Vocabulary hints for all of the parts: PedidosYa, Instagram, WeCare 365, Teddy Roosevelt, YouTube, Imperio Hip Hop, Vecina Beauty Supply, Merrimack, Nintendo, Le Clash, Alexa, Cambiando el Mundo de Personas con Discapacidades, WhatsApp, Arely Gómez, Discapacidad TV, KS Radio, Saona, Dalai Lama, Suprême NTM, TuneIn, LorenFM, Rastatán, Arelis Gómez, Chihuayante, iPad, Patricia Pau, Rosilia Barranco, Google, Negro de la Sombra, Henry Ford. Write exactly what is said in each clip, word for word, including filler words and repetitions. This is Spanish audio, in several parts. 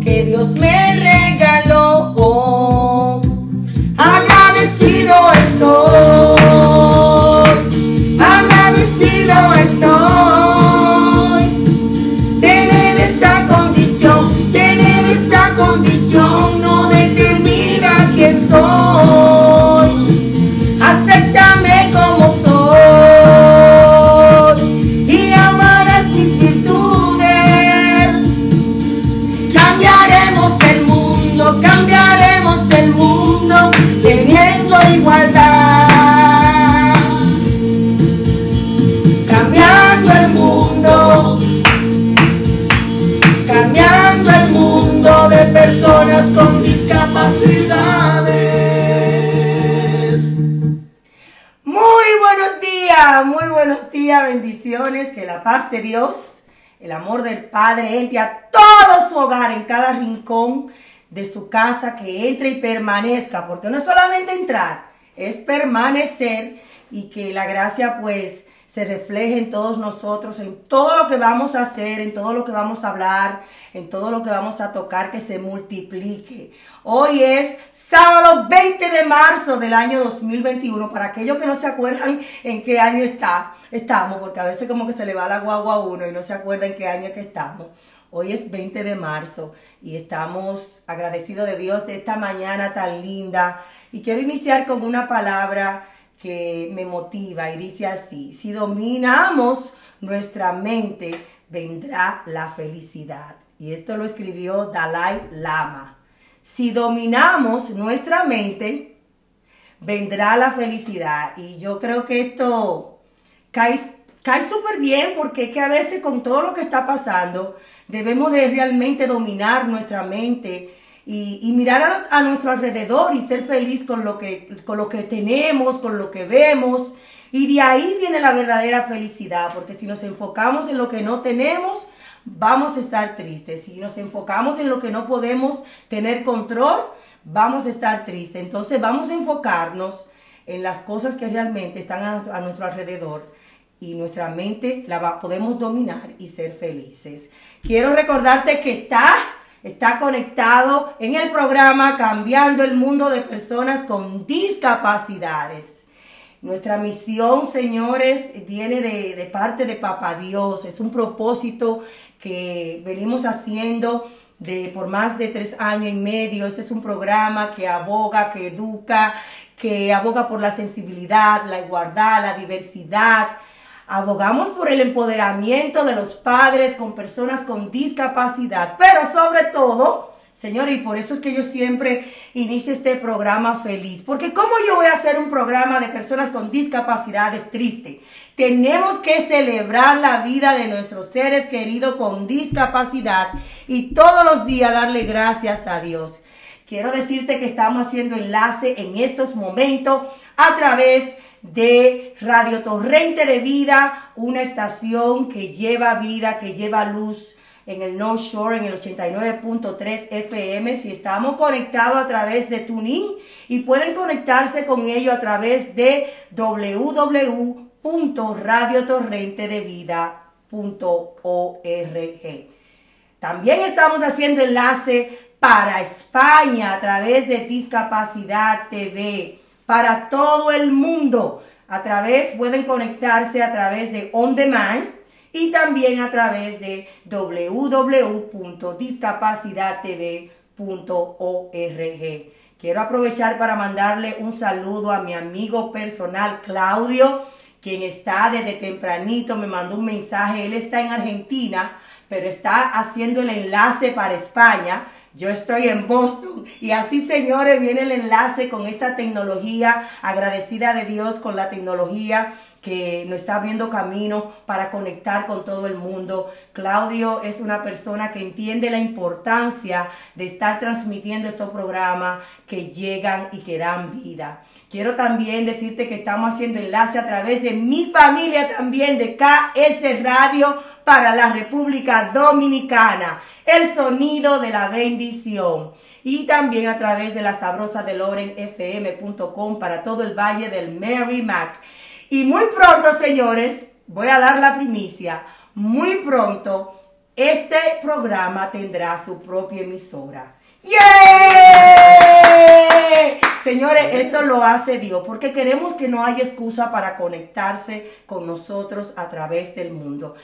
que Dios me regaló. Oh, agradecido estoy, agradecido estoy. Tener esta condición, tener esta condición no determina quién soy. Acéptame como soy. Igualdad, cambiando el mundo, cambiando el mundo de personas con discapacidades. Muy buenos días, muy buenos días, bendiciones, que la paz de Dios, el amor del Padre entre a todo su hogar, en cada rincón de su casa, que entre y permanezca, porque no es solamente entrar, es permanecer, y que la gracia pues se refleje en todos nosotros, en todo lo que vamos a hacer, en todo lo que vamos a hablar, en todo lo que vamos a tocar, que se multiplique. Hoy es sábado veinte de marzo del año dos mil veintiuno, para aquellos que no se acuerdan en qué año está, estamos, porque a veces como que se le va la guagua a uno y no se acuerda en qué año es que estamos. Hoy es veinte de marzo y estamos agradecidos de Dios de esta mañana tan linda. Y quiero iniciar con una palabra que me motiva y dice así: si dominamos nuestra mente, vendrá la felicidad. Y esto lo escribió Dalai Lama. Si dominamos nuestra mente, vendrá la felicidad. Y yo creo que esto cae, cae súper bien, porque es que a veces con todo lo que está pasando, debemos de realmente dominar nuestra mente y, y mirar a, a nuestro alrededor y ser feliz con lo que, con lo que tenemos, con lo que vemos. Y de ahí viene la verdadera felicidad, porque si nos enfocamos en lo que no tenemos, vamos a estar tristes. Si nos enfocamos en lo que no podemos tener control, vamos a estar tristes. Entonces vamos a enfocarnos en las cosas que realmente están a, a nuestro alrededor, y nuestra mente la va, podemos dominar y ser felices. Quiero recordarte que está, está conectado en el programa Cambiando el Mundo de Personas con Discapacidades. Nuestra misión, señores, viene de, de parte de Papá Dios. Es un propósito que venimos haciendo de, por más de tres años y medio. Este es un programa que aboga, que educa, que aboga por la sensibilidad, la igualdad, la diversidad. Abogamos por el empoderamiento de los padres con personas con discapacidad, pero sobre todo, señores, y por eso es que yo siempre inicio este programa feliz, porque ¿cómo yo voy a hacer un programa de personas con discapacidades triste? Tenemos que celebrar la vida de nuestros seres queridos con discapacidad y todos los días darle gracias a Dios. Quiero decirte que estamos haciendo enlace en estos momentos a través de... de Radio Torrente de Vida, una estación que lleva vida, que lleva luz en el North Shore, en el ochenta y nueve punto tres F M. Si estamos conectados a través de TuneIn, y pueden conectarse con ello a través de doble u doble u doble u punto radio torrente de vida punto org. También estamos haciendo enlace para España a través de Discapacidad T V. Para todo el mundo, a través, pueden conectarse a través de On Demand y también a través de doble u doble u doble u punto discapacidad t v punto org. Quiero aprovechar para mandarle un saludo a mi amigo personal Claudio, quien está desde tempranito, me mandó un mensaje. Él está en Argentina, pero está haciendo el enlace para España. Yo estoy en Boston, y así, señores, viene el enlace con esta tecnología, agradecida de Dios con la tecnología que nos está abriendo camino para conectar con todo el mundo. Claudio es una persona que entiende la importancia de estar transmitiendo estos programas que llegan y que dan vida. Quiero también decirte que estamos haciendo enlace a través de mi familia también, de K S Radio para la República Dominicana. El sonido de la bendición. Y también a través de la sabrosa de Loren F M punto com para todo el Valle del Merrimack. Y muy pronto, señores, voy a dar la primicia. Muy pronto este programa tendrá su propia emisora. ¡Yay! Señores, esto lo hace Dios, porque queremos que no haya excusa para conectarse con nosotros a través del mundo.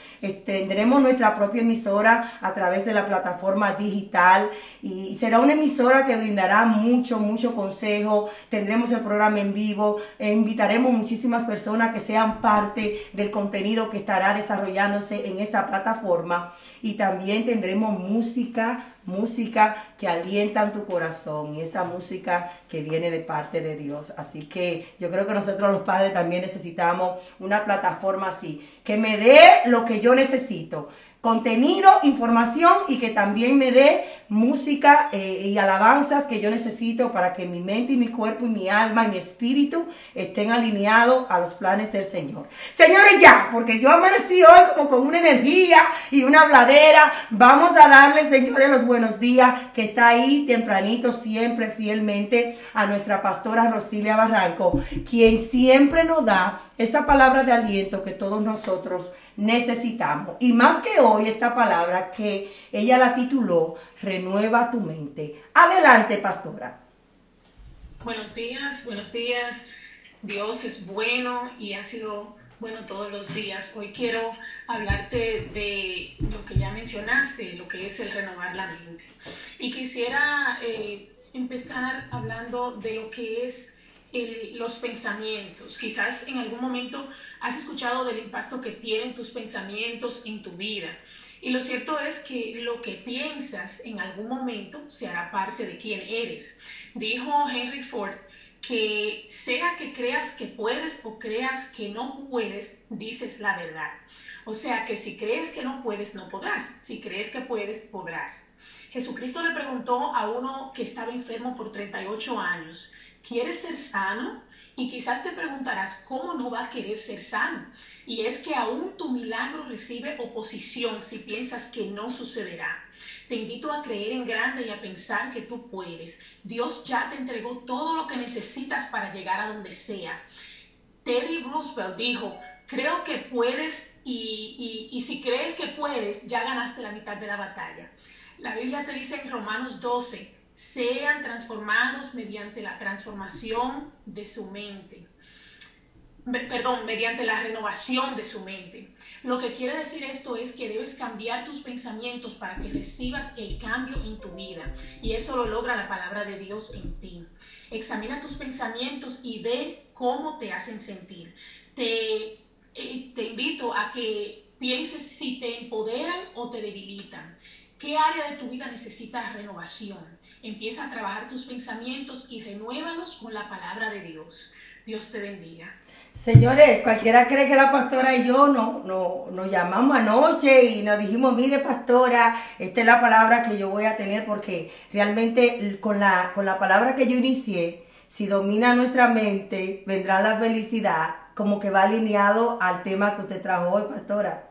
Tendremos nuestra propia emisora a través de la plataforma digital y será una emisora que brindará mucho, mucho consejo. Tendremos el programa en vivo, e invitaremos muchísimas personas que sean parte del contenido que estará desarrollándose en esta plataforma, y también tendremos música, música que alientan tu corazón, y esa música que viene de parte de Dios. Así que yo creo que nosotros los padres también necesitamos una plataforma así, que me dé lo que yo necesito, contenido, información, y que también me dé música eh, y alabanzas que yo necesito para que mi mente y mi cuerpo y mi alma y mi espíritu estén alineados a los planes del Señor. Señores, ya, porque yo amanecí hoy como con una energía y una habladera. Vamos a darle, señores, los buenos días, que está ahí tempranito siempre fielmente, a nuestra pastora Rosilia Barranco, quien siempre nos da esa palabra de aliento que todos nosotros necesitamos. Y más que hoy, esta palabra que ella la tituló Renueva tu mente. Adelante, pastora. Buenos días, buenos días. Dios es bueno y ha sido bueno todos los días. Hoy quiero hablarte de lo que ya mencionaste, lo que es el renovar la mente. Y quisiera eh, empezar hablando de lo que es El, los pensamientos. Quizás en algún momento has escuchado del impacto que tienen tus pensamientos en tu vida, y lo cierto es que lo que piensas en algún momento se hará parte de quién eres. Dijo Henry Ford que sea que creas que puedes o creas que no puedes, dices la verdad. O sea que si crees que no puedes, no podrás; si crees que puedes, podrás. Jesucristo le preguntó a uno que estaba enfermo por treinta y ocho años, ¿quieres ser sano? Y quizás te preguntarás, ¿cómo no va a querer ser sano? Y es que aún tu milagro recibe oposición si piensas que no sucederá. Te invito a creer en grande y a pensar que tú puedes. Dios ya te entregó todo lo que necesitas para llegar a donde sea. Teddy Roosevelt dijo, creo que puedes, y, y, y si crees que puedes, ya ganaste la mitad de la batalla. La Biblia te dice en Romanos doce, sean transformados mediante la transformación de su mente, Me, perdón, mediante la renovación de su mente. Lo que quiere decir esto es que debes cambiar tus pensamientos para que recibas el cambio en tu vida, y eso lo logra la palabra de Dios en ti. Examina tus pensamientos y ve cómo te hacen sentir. Te, eh, te invito a que pienses si te empoderan o te debilitan. ¿Qué área de tu vida necesita renovación? Empieza a trabajar tus pensamientos y renuévalos con la palabra de Dios. Dios te bendiga. Señores, cualquiera cree que la pastora y yo no, no, nos llamamos anoche y nos dijimos, mire pastora, esta es la palabra que yo voy a tener, porque realmente con la, con la palabra que yo inicié, si domina nuestra mente, vendrá la felicidad, como que va alineado al tema que usted trajo hoy, pastora.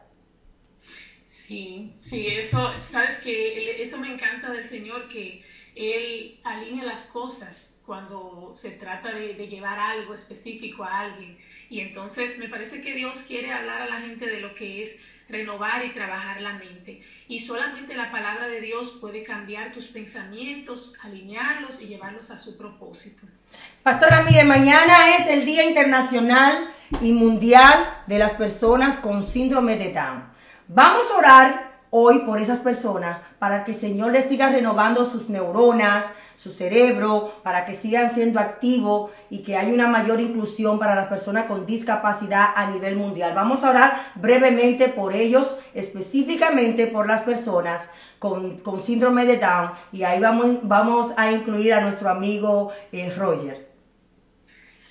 Sí, sí, eso, sabes que eso me encanta del Señor, que Él alinea las cosas cuando se trata de, de llevar algo específico a alguien. Y entonces me parece que Dios quiere hablar a la gente de lo que es renovar y trabajar la mente. Y solamente la palabra de Dios puede cambiar tus pensamientos, alinearlos y llevarlos a su propósito. Pastora, mire, mañana es el Día Internacional y Mundial de las Personas con Síndrome de Down. Vamos a orar hoy por esas personas, para que el Señor les siga renovando sus neuronas, su cerebro, para que sigan siendo activos y que haya una mayor inclusión para las personas con discapacidad a nivel mundial. Vamos a orar brevemente por ellos, específicamente por las personas con, con síndrome de Down, y ahí vamos, vamos a incluir a nuestro amigo eh, Roger.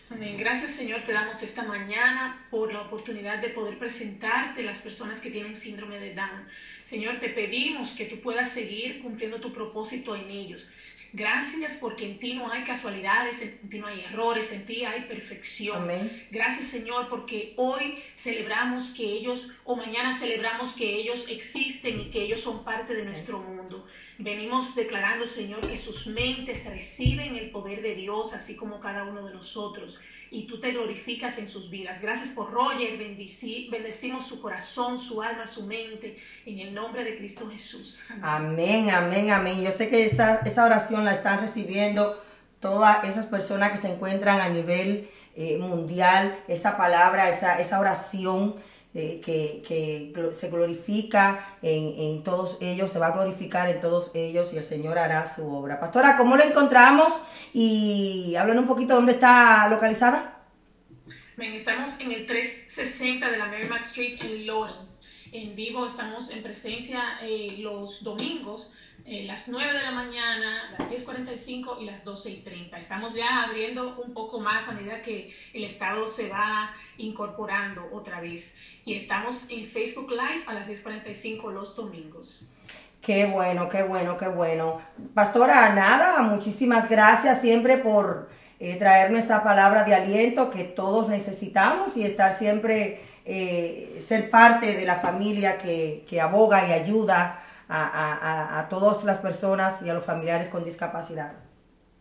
Amén. Gracias, Señor, te damos esta mañana por la oportunidad de poder presentarte las personas que tienen síndrome de Down. Señor, te pedimos que tú puedas seguir cumpliendo tu propósito en ellos. Gracias, porque en ti no hay casualidades, en ti no hay errores, en ti hay perfección. Amén. Gracias, Señor, porque hoy celebramos que ellos, o mañana celebramos que ellos existen y que ellos son parte de nuestro mundo. Venimos declarando, Señor, que sus mentes reciben el poder de Dios, así como cada uno de nosotros, y tú te glorificas en sus vidas. Gracias por Roger, bendici- bendecimos su corazón, su alma, su mente, en el nombre de Cristo Jesús. Amén, amén, amén. amén. Yo sé que esa, esa oración la están recibiendo todas esas personas que se encuentran a nivel eh, mundial. Esa palabra, esa, esa oración eh, que, que se glorifica en, en todos ellos, se va a glorificar en todos ellos y el Señor hará su obra. Pastora, ¿cómo lo encontramos? Y háblanos un poquito dónde está localizada. Bien, estamos en el tres sesenta de la Merrimack Street en Lawrence. En vivo estamos en presencia eh, los domingos, eh, las nueve de la mañana, las diez cuarenta y cinco y las doce y treinta. Estamos ya abriendo un poco más a medida que el estado se va incorporando otra vez. Y estamos en Facebook Live a las diez cuarenta y cinco los domingos. Qué bueno, qué bueno, qué bueno. Pastora, nada, muchísimas gracias siempre por... Eh, traernos esa palabra de aliento que todos necesitamos y estar siempre, eh, ser parte de la familia que, que aboga y ayuda a, a, a todas las personas y a los familiares con discapacidad.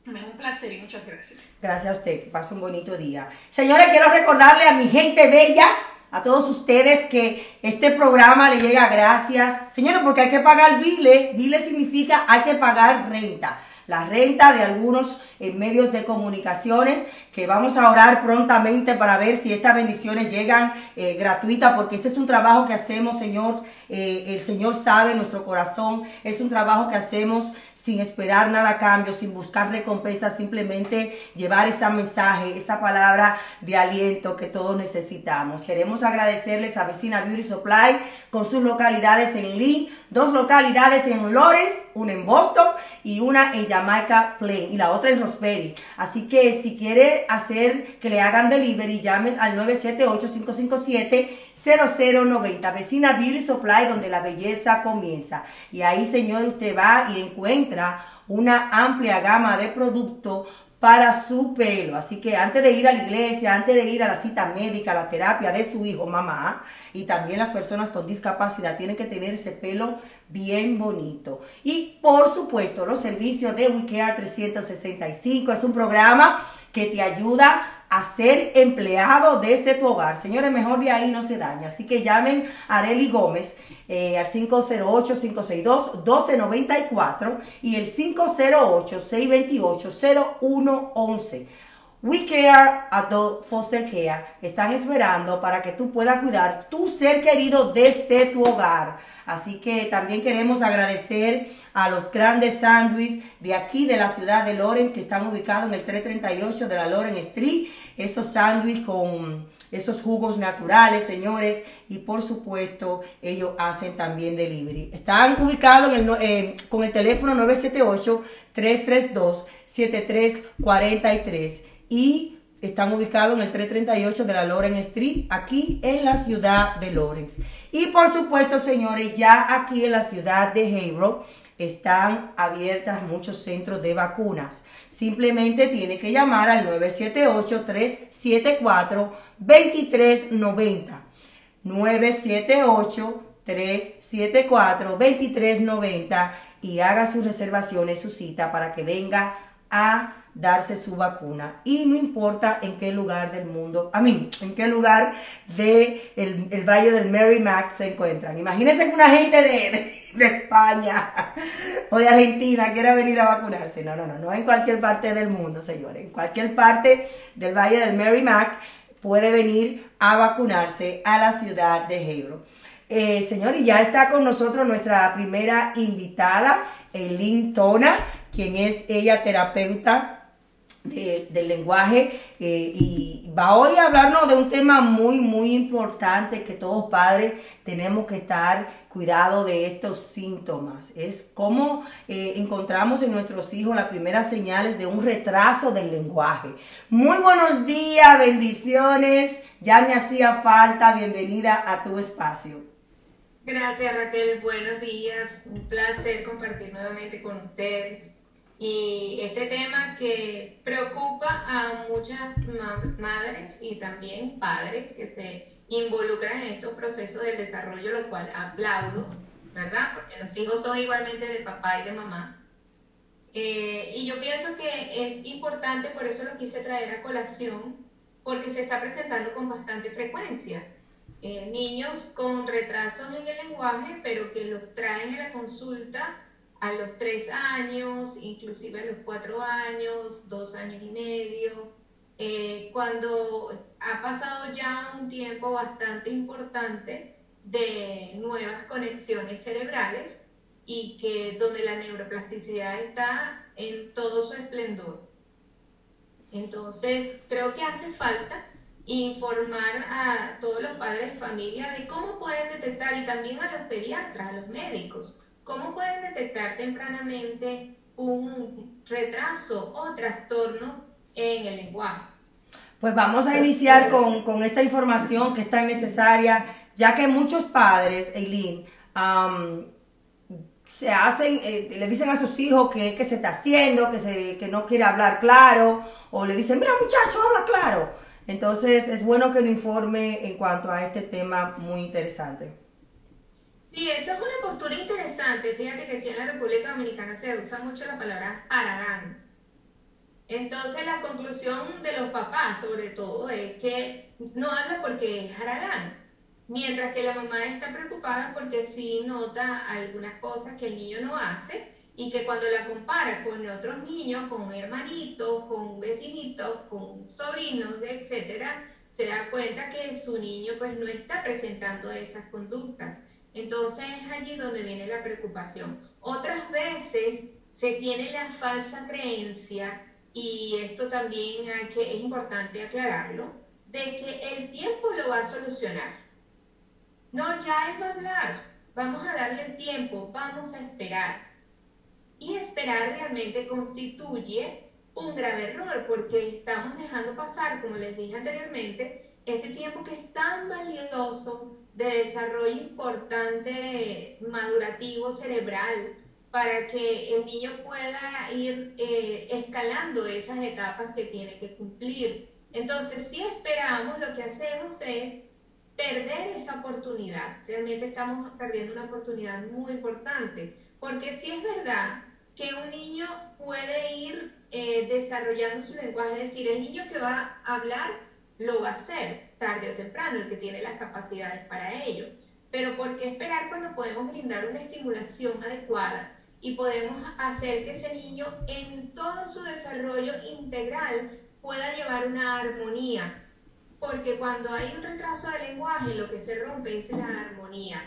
Un placer y muchas gracias. Gracias a usted, que pase un bonito día. Señores, quiero recordarle a mi gente bella, a todos ustedes, que este programa le llega gracias. Señores, porque hay que pagar vile, vile significa hay que pagar renta. La renta de algunos medios de comunicaciones, que vamos a orar prontamente para ver si estas bendiciones llegan eh, gratuitas, porque este es un trabajo que hacemos, Señor, eh, el Señor sabe nuestro corazón, es un trabajo que hacemos sin esperar nada a cambio, sin buscar recompensa, simplemente llevar ese mensaje, esa palabra de aliento que todos necesitamos. Queremos agradecerles a Vecina Beauty Supply con sus localidades en Lynn, dos localidades en Lawrence, una en Boston y una en Jamaica Plain y la otra en Roseberry. Así que si quiere hacer que le hagan delivery, llamen al nueve siete ocho, cinco cinco siete, cero cero nueve cero. Vecina Beauty Supply, donde la belleza comienza. Y ahí, señor, usted va y encuentra una amplia gama de productos para su pelo. Así que antes de ir a la iglesia, antes de ir a la cita médica, a la terapia de su hijo, mamá, y también las personas con discapacidad tienen que tener ese pelo bien bonito. Y por supuesto, los servicios de WeCare trescientos sesenta y cinco es un programa que te ayuda a ser empleado desde tu hogar. Señores, mejor de ahí no se daña. Así que llamen a Arely Gómez eh, al cinco cero ocho, cinco seis dos, uno dos nueve cuatro y el cinco cero ocho, seis dos ocho, cero uno uno uno. WeCare Adult Foster Care están esperando para que tú puedas cuidar tu ser querido desde tu hogar. Así que también queremos agradecer a los grandes sándwiches de aquí de la ciudad de Loren, que están ubicados en el trescientos treinta y ocho de la Loren Street. Esos sándwiches con esos jugos naturales, señores. Y por supuesto, ellos hacen también delivery. Están ubicados en el, eh, con el teléfono nueve siete ocho, tres tres dos, siete tres cuatro tres. Y están ubicados en el trescientos treinta y ocho de la Loren Street, aquí en la ciudad de Lawrence. Y por supuesto, señores, ya aquí en la ciudad de Hebron están abiertas muchos centros de vacunas. Simplemente tiene que llamar al nueve siete ocho, tres siete cuatro, dos tres nueve cero. nueve siete ocho, tres siete cuatro, dos tres nueve cero y haga sus reservaciones, su cita para que venga a darse su vacuna, y no importa en qué lugar del mundo, a mí, en qué lugar de el, el Valle del Merrimack se encuentran. Imagínense que una gente de, de, de España o de Argentina quiera venir a vacunarse. No, no, no, no en cualquier parte del mundo, señores. En cualquier parte del Valle del Merrimack puede venir a vacunarse a la ciudad de Hebron. Eh, señores, ya está con nosotros nuestra primera invitada, Elin Tona, quien es ella terapeuta De, del lenguaje eh, y va hoy a hablarnos de un tema muy muy importante, que todos padres tenemos que estar cuidado de estos síntomas. Es cómo eh, encontramos en nuestros hijos las primeras señales de un retraso del lenguaje. Muy buenos días, bendiciones, ya me hacía falta. Bienvenida a tu espacio. Gracias, Raquel, buenos días, un placer compartir nuevamente con ustedes. Y este tema que preocupa a muchas ma madres y también padres que se involucran en estos procesos del desarrollo, lo cual aplaudo, ¿verdad? Porque los hijos son igualmente de papá y de mamá. Eh, y yo pienso que es importante, por eso lo quise traer a colación, porque se está presentando con bastante frecuencia. eh, niños con retrasos en el lenguaje, pero que los traen a la consulta a los tres años, inclusive a los cuatro años, dos años y medio, eh, cuando ha pasado ya un tiempo bastante importante de nuevas conexiones cerebrales y que donde la neuroplasticidad está en todo su esplendor. Entonces, creo que hace falta informar a todos los padres de familia de cómo pueden detectar, y también a los pediatras, a los médicos, cómo pueden detectar tempranamente un retraso o trastorno en el lenguaje. Pues vamos a iniciar con, con esta información que es tan necesaria, ya que muchos padres, Elin, um, se hacen, eh, le dicen a sus hijos que, que se está haciendo, que, se, que no quiere hablar claro, o le dicen, mira muchacho, habla claro. Entonces es bueno que nos informe en cuanto a este tema muy interesante. Sí, esa es una postura interesante. Fíjate que aquí en la República Dominicana se usa mucho la palabra haragán. Entonces la conclusión de los papás, sobre todo, es que no habla porque es haragán. Mientras que la mamá está preocupada porque sí nota algunas cosas que el niño no hace y que cuando la compara con otros niños, con hermanitos, con vecinitos, con sobrinos, etcétera, se da cuenta que su niño pues no está presentando esas conductas. Entonces es allí donde viene la preocupación. Otras veces se tiene la falsa creencia, y esto también hay que, es importante aclararlo, de que el tiempo lo va a solucionar. No, ya él va a hablar, vamos a darle tiempo, vamos a esperar. Y esperar realmente constituye un grave error, porque estamos dejando pasar, como les dije anteriormente, ese tiempo que es tan valioso de desarrollo importante, madurativo, cerebral, para que el niño pueda ir eh, escalando esas etapas que tiene que cumplir. Entonces, si esperamos, lo que hacemos es perder esa oportunidad. Realmente estamos perdiendo una oportunidad muy importante, porque sí es verdad que un niño puede ir eh, desarrollando su lenguaje, es decir, el niño que va a hablar lo va a hacer tarde o temprano, el que tiene las capacidades para ello, pero ¿por qué esperar cuando podemos brindar una estimulación adecuada y podemos hacer que ese niño en todo su desarrollo integral pueda llevar una armonía? Porque cuando hay un retraso de lenguaje, lo que se rompe es la armonía.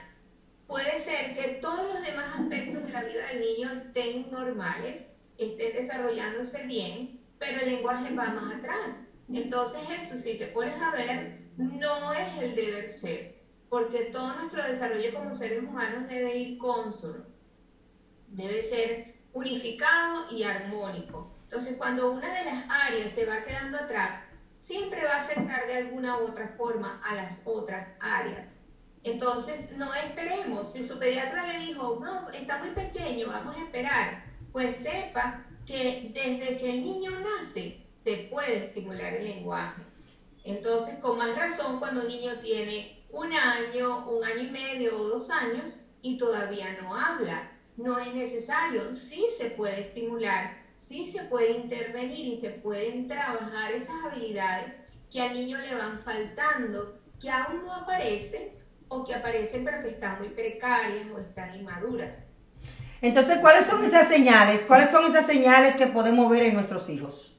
Puede ser que todos los demás aspectos de la vida del niño estén normales, estén desarrollándose bien, pero el lenguaje va más atrás. Entonces eso, si te pones a ver, no es el deber ser, porque todo nuestro desarrollo como seres humanos debe ir cónsono, debe ser unificado y armónico. Entonces cuando una de las áreas se va quedando atrás, siempre va a afectar de alguna u otra forma a las otras áreas. Entonces, no esperemos. Si su pediatra le dijo, no, está muy pequeño, vamos a esperar, pues sepa que desde que el niño nace se puede estimular el lenguaje. Entonces, con más razón cuando un niño tiene un año, un año y medio o dos años y todavía no habla. No es necesario, sí se puede estimular. Sí se puede intervenir y se pueden trabajar esas habilidades que al niño le van faltando, que aún no aparecen o que aparecen pero que están muy precarias o están inmaduras. Entonces, ¿cuáles son esas señales? ¿Cuáles son esas señales que podemos ver en nuestros hijos?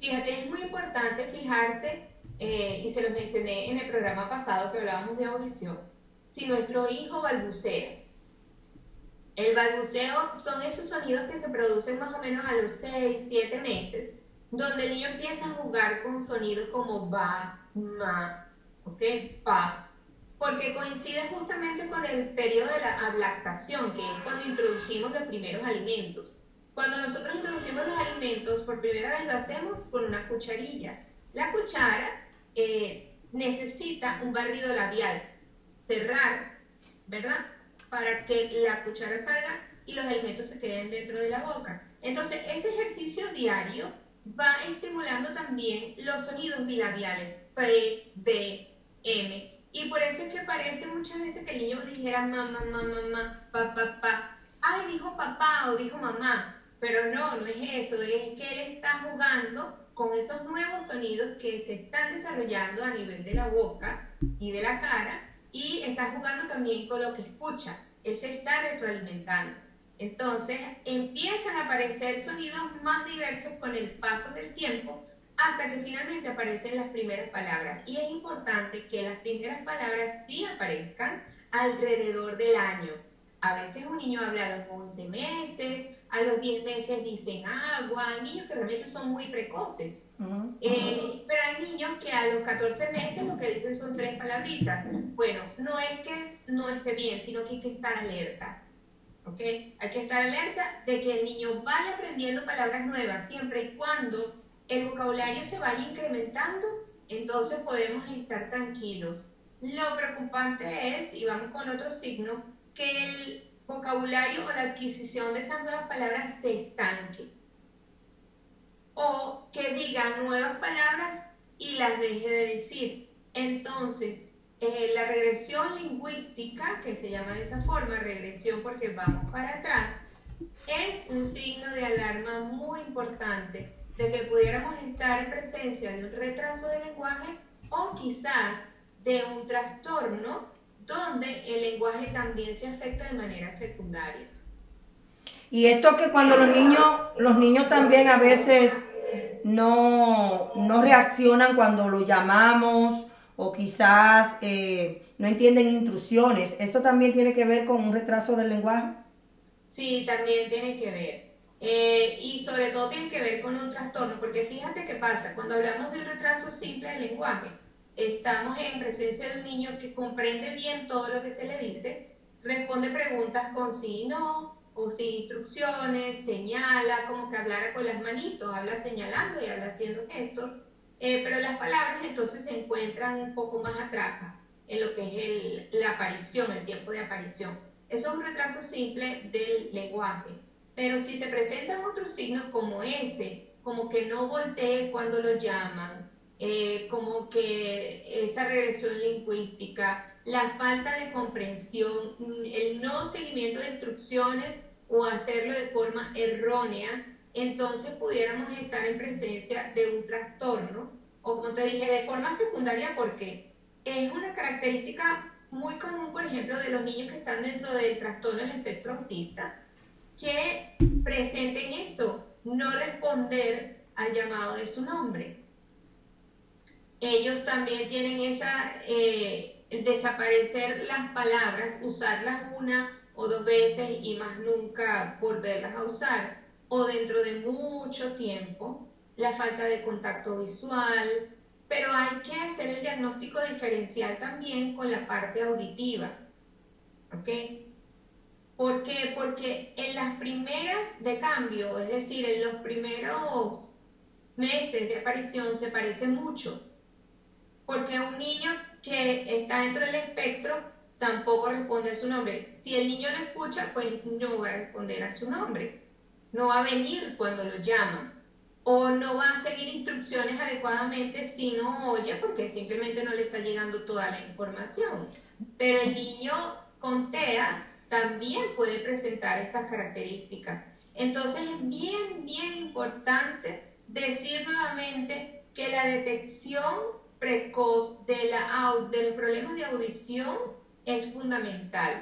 Fíjate, es muy importante fijarse, eh, y se los mencioné en el programa pasado que hablábamos de audición, si nuestro hijo balbucea. El balbuceo son esos sonidos que se producen más o menos a los seis, siete meses, donde el niño empieza a jugar con sonidos como ba, ma, ¿ok? Pa, porque coincide justamente con el periodo de la ablactación, que es cuando introducimos los primeros alimentos. Cuando nosotros introducimos los alimentos, por primera vez lo hacemos con una cucharilla. La cuchara eh, necesita un barrido labial, cerrar, ¿verdad?, para que la cuchara salga y los alimentos se queden dentro de la boca. Entonces, ese ejercicio diario va estimulando también los sonidos bilabiales, P, B, M. Y por eso es que parece muchas veces que el niño dijera mamá, mamá, mamá, papá, papá. Ay, dijo papá o dijo mamá. Pero no, no es eso, es que él está jugando con esos nuevos sonidos que se están desarrollando a nivel de la boca y de la cara, y está jugando también con lo que escucha, él se está retroalimentando. Entonces empiezan a aparecer sonidos más diversos con el paso del tiempo hasta que finalmente aparecen las primeras palabras, y es importante que las primeras palabras sí aparezcan alrededor del año. A veces un niño habla a los once meses, a los diez meses dicen agua, hay niños que realmente son muy precoces, uh -huh. eh, pero hay niños que a los catorce meses lo que dicen son tres palabritas. Bueno, no es que no esté bien, sino que hay que estar alerta, ¿ok? Hay que estar alerta de que el niño vaya aprendiendo palabras nuevas, siempre y cuando el vocabulario se vaya incrementando, entonces podemos estar tranquilos. Lo preocupante es, y vamos con otro signo, que el vocabulario o la adquisición de esas nuevas palabras se estanque, o que diga nuevas palabras y las deje de decir. Entonces, eh, la regresión lingüística, que se llama de esa forma, regresión porque vamos para atrás, es un signo de alarma muy importante de que pudiéramos estar en presencia de un retraso del lenguaje o quizás de un trastorno donde el lenguaje también se afecta de manera secundaria. Y esto que cuando los niños, los niños también a veces no, no reaccionan cuando los llamamos o quizás eh, no entienden instrucciones, ¿esto también tiene que ver con un retraso del lenguaje? Sí, también tiene que ver. Eh, y sobre todo tiene que ver con un trastorno, porque fíjate qué pasa, cuando hablamos de retraso simple del lenguaje, estamos en presencia de un niño que comprende bien todo lo que se le dice, responde preguntas con sí y no, o sin instrucciones, señala, como que hablara con las manitos, habla señalando y habla haciendo gestos, eh, pero las palabras entonces se encuentran un poco más atrás en lo que es el, la aparición, el tiempo de aparición. Eso es un retraso simple del lenguaje. Pero si se presentan otros signos como ese, como que no voltee cuando lo llaman, Eh, como que esa regresión lingüística, la falta de comprensión, el no seguimiento de instrucciones o hacerlo de forma errónea, entonces pudiéramos estar en presencia de un trastorno, o como te dije, de forma secundaria, porque es una característica muy común, por ejemplo, de los niños que están dentro del trastorno del espectro autista, que presenten eso, no responder al llamado de su nombre. Ellos también tienen esa, eh, desaparecer las palabras, usarlas una o dos veces y más nunca volverlas a usar, o dentro de mucho tiempo, la falta de contacto visual, pero hay que hacer el diagnóstico diferencial también con la parte auditiva, ¿ok? ¿Por qué? Porque en las primeras de cambio, es decir, en los primeros meses de aparición se parece mucho, porque un niño que está dentro del espectro tampoco responde a su nombre. Si el niño no escucha, pues no va a responder a su nombre. No va a venir cuando lo llaman. O no va a seguir instrucciones adecuadamente si no oye, porque simplemente no le está llegando toda la información. Pero el niño con TEA también puede presentar estas características. Entonces es bien, bien importante decir nuevamente que la detección precoz de, la, de los problemas de audición es fundamental.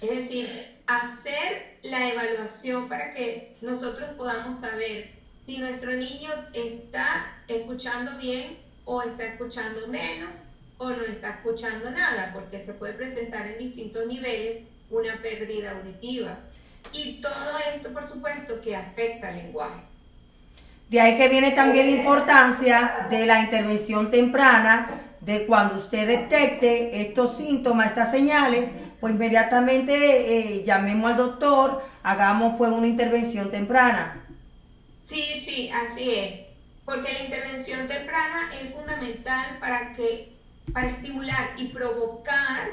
Es decir, hacer la evaluación para que nosotros podamos saber si nuestro niño está escuchando bien o está escuchando menos o no está escuchando nada, porque se puede presentar en distintos niveles una pérdida auditiva. Y todo esto, por supuesto, que afecta al lenguaje. De ahí que viene también la importancia de la intervención temprana, de cuando usted detecte estos síntomas, estas señales, pues inmediatamente eh, llamemos al doctor, hagamos pues una intervención temprana. Sí, sí, así es, porque la intervención temprana es fundamental para, que, para estimular y provocar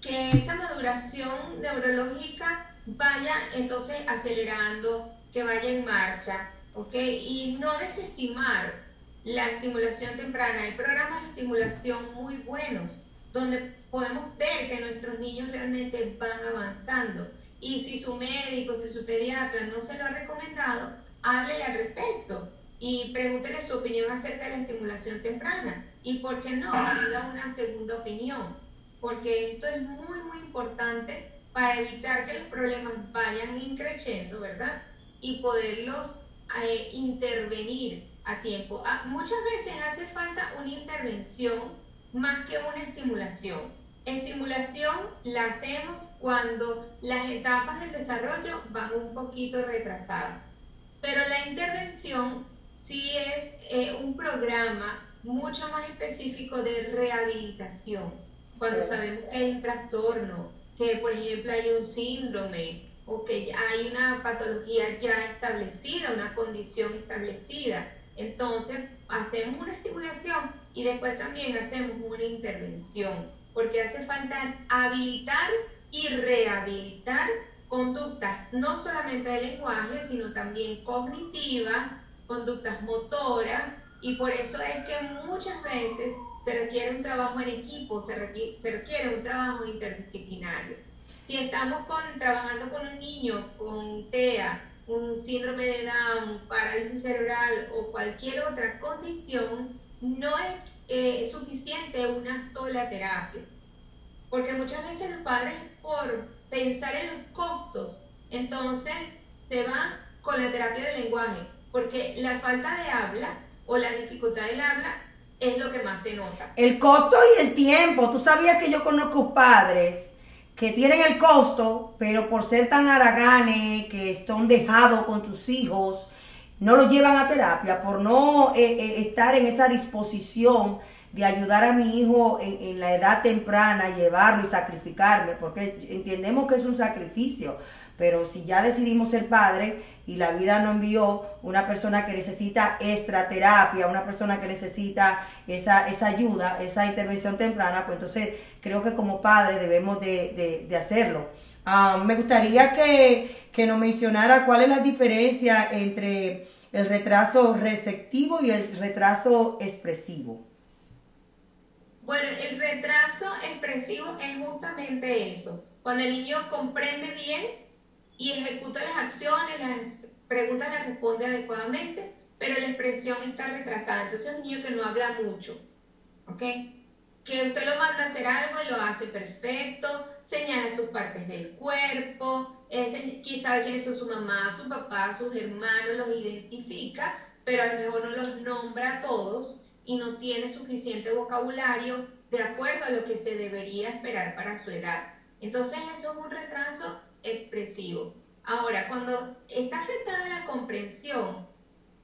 que esa maduración neurológica vaya entonces acelerando, que vaya en marcha. Okay, y no desestimar la estimulación temprana. Hay programas de estimulación muy buenos donde podemos ver que nuestros niños realmente van avanzando y si su médico, si su pediatra no se lo ha recomendado, háblele al respecto y pregúntele su opinión acerca de la estimulación temprana y, ¿por qué no?, pida una segunda opinión, porque esto es muy, muy importante para evitar que los problemas vayan increciendo, ¿verdad?, y poderlos eh, intervenir a tiempo. Ah, muchas veces hace falta una intervención más que una estimulación. Estimulación la hacemos cuando las etapas del desarrollo van un poquito retrasadas. Pero la intervención sí es eh, un programa mucho más específico de rehabilitación. Cuando sabemos que hay un trastorno, que por ejemplo hay un síndrome, o que hay una patología ya establecida, una condición establecida. Entonces hacemos una estimulación y después también hacemos una intervención, porque hace falta habilitar y rehabilitar conductas, no solamente de lenguaje, sino también cognitivas, conductas motoras, y por eso es que muchas veces se requiere un trabajo en equipo, se requiere, se requiere un trabajo interdisciplinario. Si estamos con, trabajando con un niño con T E A, un síndrome de Down, parálisis cerebral o cualquier otra condición, no es eh, suficiente una sola terapia. Porque muchas veces los padres, por pensar en los costos, entonces se van con la terapia del lenguaje, porque la falta de habla o la dificultad del habla es lo que más se nota. El costo y el tiempo. Tú sabías que yo conozco padres que tienen el costo, pero por ser tan haraganes, que están dejados con tus hijos, no los llevan a terapia, por no eh, eh, estar en esa disposición de ayudar a mi hijo en, en la edad temprana, llevarlo y sacrificarme, porque entendemos que es un sacrificio, pero si ya decidimos ser padres y la vida nos envió una persona que necesita extra terapia, una persona que necesita esa, esa ayuda, esa intervención temprana, pues entonces creo que como padres debemos de, de, de hacerlo. Uh, me gustaría que, que nos mencionara cuál es la diferencia entre el retraso receptivo y el retraso expresivo. Bueno, el retraso expresivo es justamente eso, cuando el niño comprende bien y ejecuta las acciones, las preguntas las responde adecuadamente, pero la expresión está retrasada. Entonces es un niño que no habla mucho, ¿ok? Que usted lo manda a hacer algo y lo hace perfecto, señala sus partes del cuerpo, es, quizá quién es su mamá, su papá, sus hermanos, los identifica, pero a lo mejor no los nombra a todos y no tiene suficiente vocabulario de acuerdo a lo que se debería esperar para su edad. Entonces eso es un retraso expresivo. Ahora, cuando está afectada la comprensión,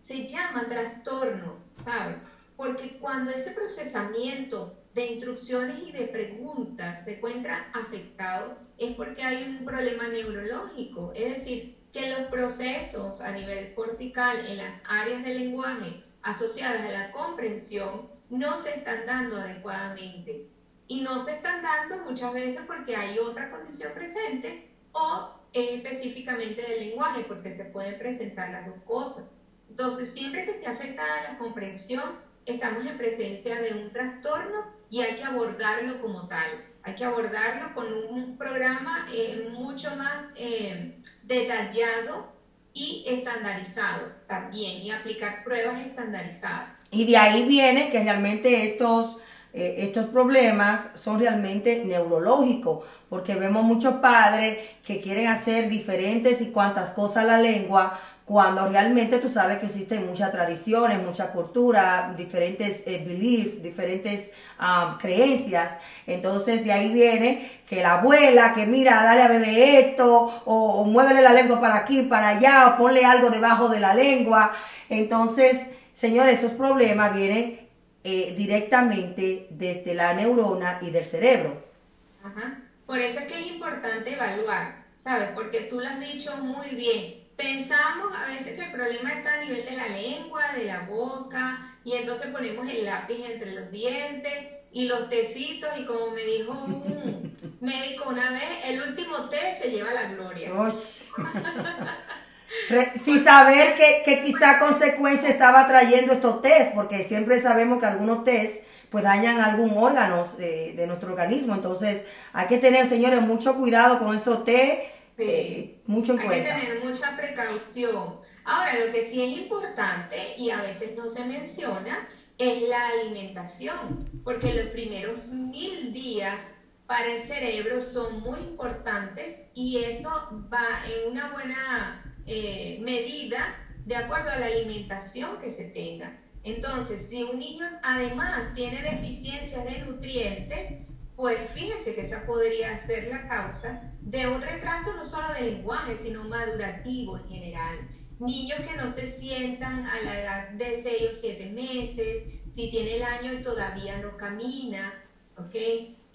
se llama trastorno, ¿sabes? Porque cuando ese procesamiento de instrucciones y de preguntas se encuentra afectado, es porque hay un problema neurológico, es decir, que los procesos a nivel cortical en las áreas del lenguaje asociadas a la comprensión no se están dando adecuadamente, y no se están dando muchas veces porque hay otra condición presente o es específicamente del lenguaje, porque se pueden presentar las dos cosas. Entonces, siempre que esté afectada la comprensión, estamos en presencia de un trastorno y hay que abordarlo como tal. Hay que abordarlo con un programa eh, mucho más eh, detallado y estandarizado también, y aplicar pruebas estandarizadas. Y de ahí viene que realmente estos... Eh, estos problemas son realmente neurológicos, porque vemos muchos padres que quieren hacer diferentes y cuantas cosas a la lengua, cuando realmente tú sabes que existen muchas tradiciones, muchas culturas, diferentes eh, beliefs, diferentes um, creencias. Entonces de ahí viene que la abuela, que mira, dale a bebé esto, o, o muévele la lengua para aquí, para allá, o ponle algo debajo de la lengua. Entonces, señores, esos problemas vienen Eh, directamente desde la neurona y del cerebro. Ajá. Por eso es que es importante evaluar, ¿sabes? Porque tú lo has dicho muy bien. Pensamos a veces que el problema está a nivel de la lengua, de la boca, y entonces ponemos el lápiz entre los dientes y los tecitos, y como me dijo un médico una vez, el último té se lleva la gloria. Sin saber que, que quizá consecuencia estaba trayendo estos test, porque siempre sabemos que algunos test pues dañan algún órgano eh, de nuestro organismo. Entonces hay que tener, señores, mucho cuidado con esos test Sí. Mucho en Hay cuenta. que tener mucha precaución. Ahora, lo que sí es importante y a veces no se menciona es la alimentación, porque los primeros mil días para el cerebro son muy importantes y eso va en una buena eh, medida de acuerdo a la alimentación que se tenga. Entonces, si un niño además tiene deficiencias de nutrientes, pues fíjese que esa podría ser la causa de un retraso no solo de lenguaje, sino madurativo en general. Niños que no se sientan a la edad de seis o siete meses, si tiene el año y todavía no camina, ¿ok?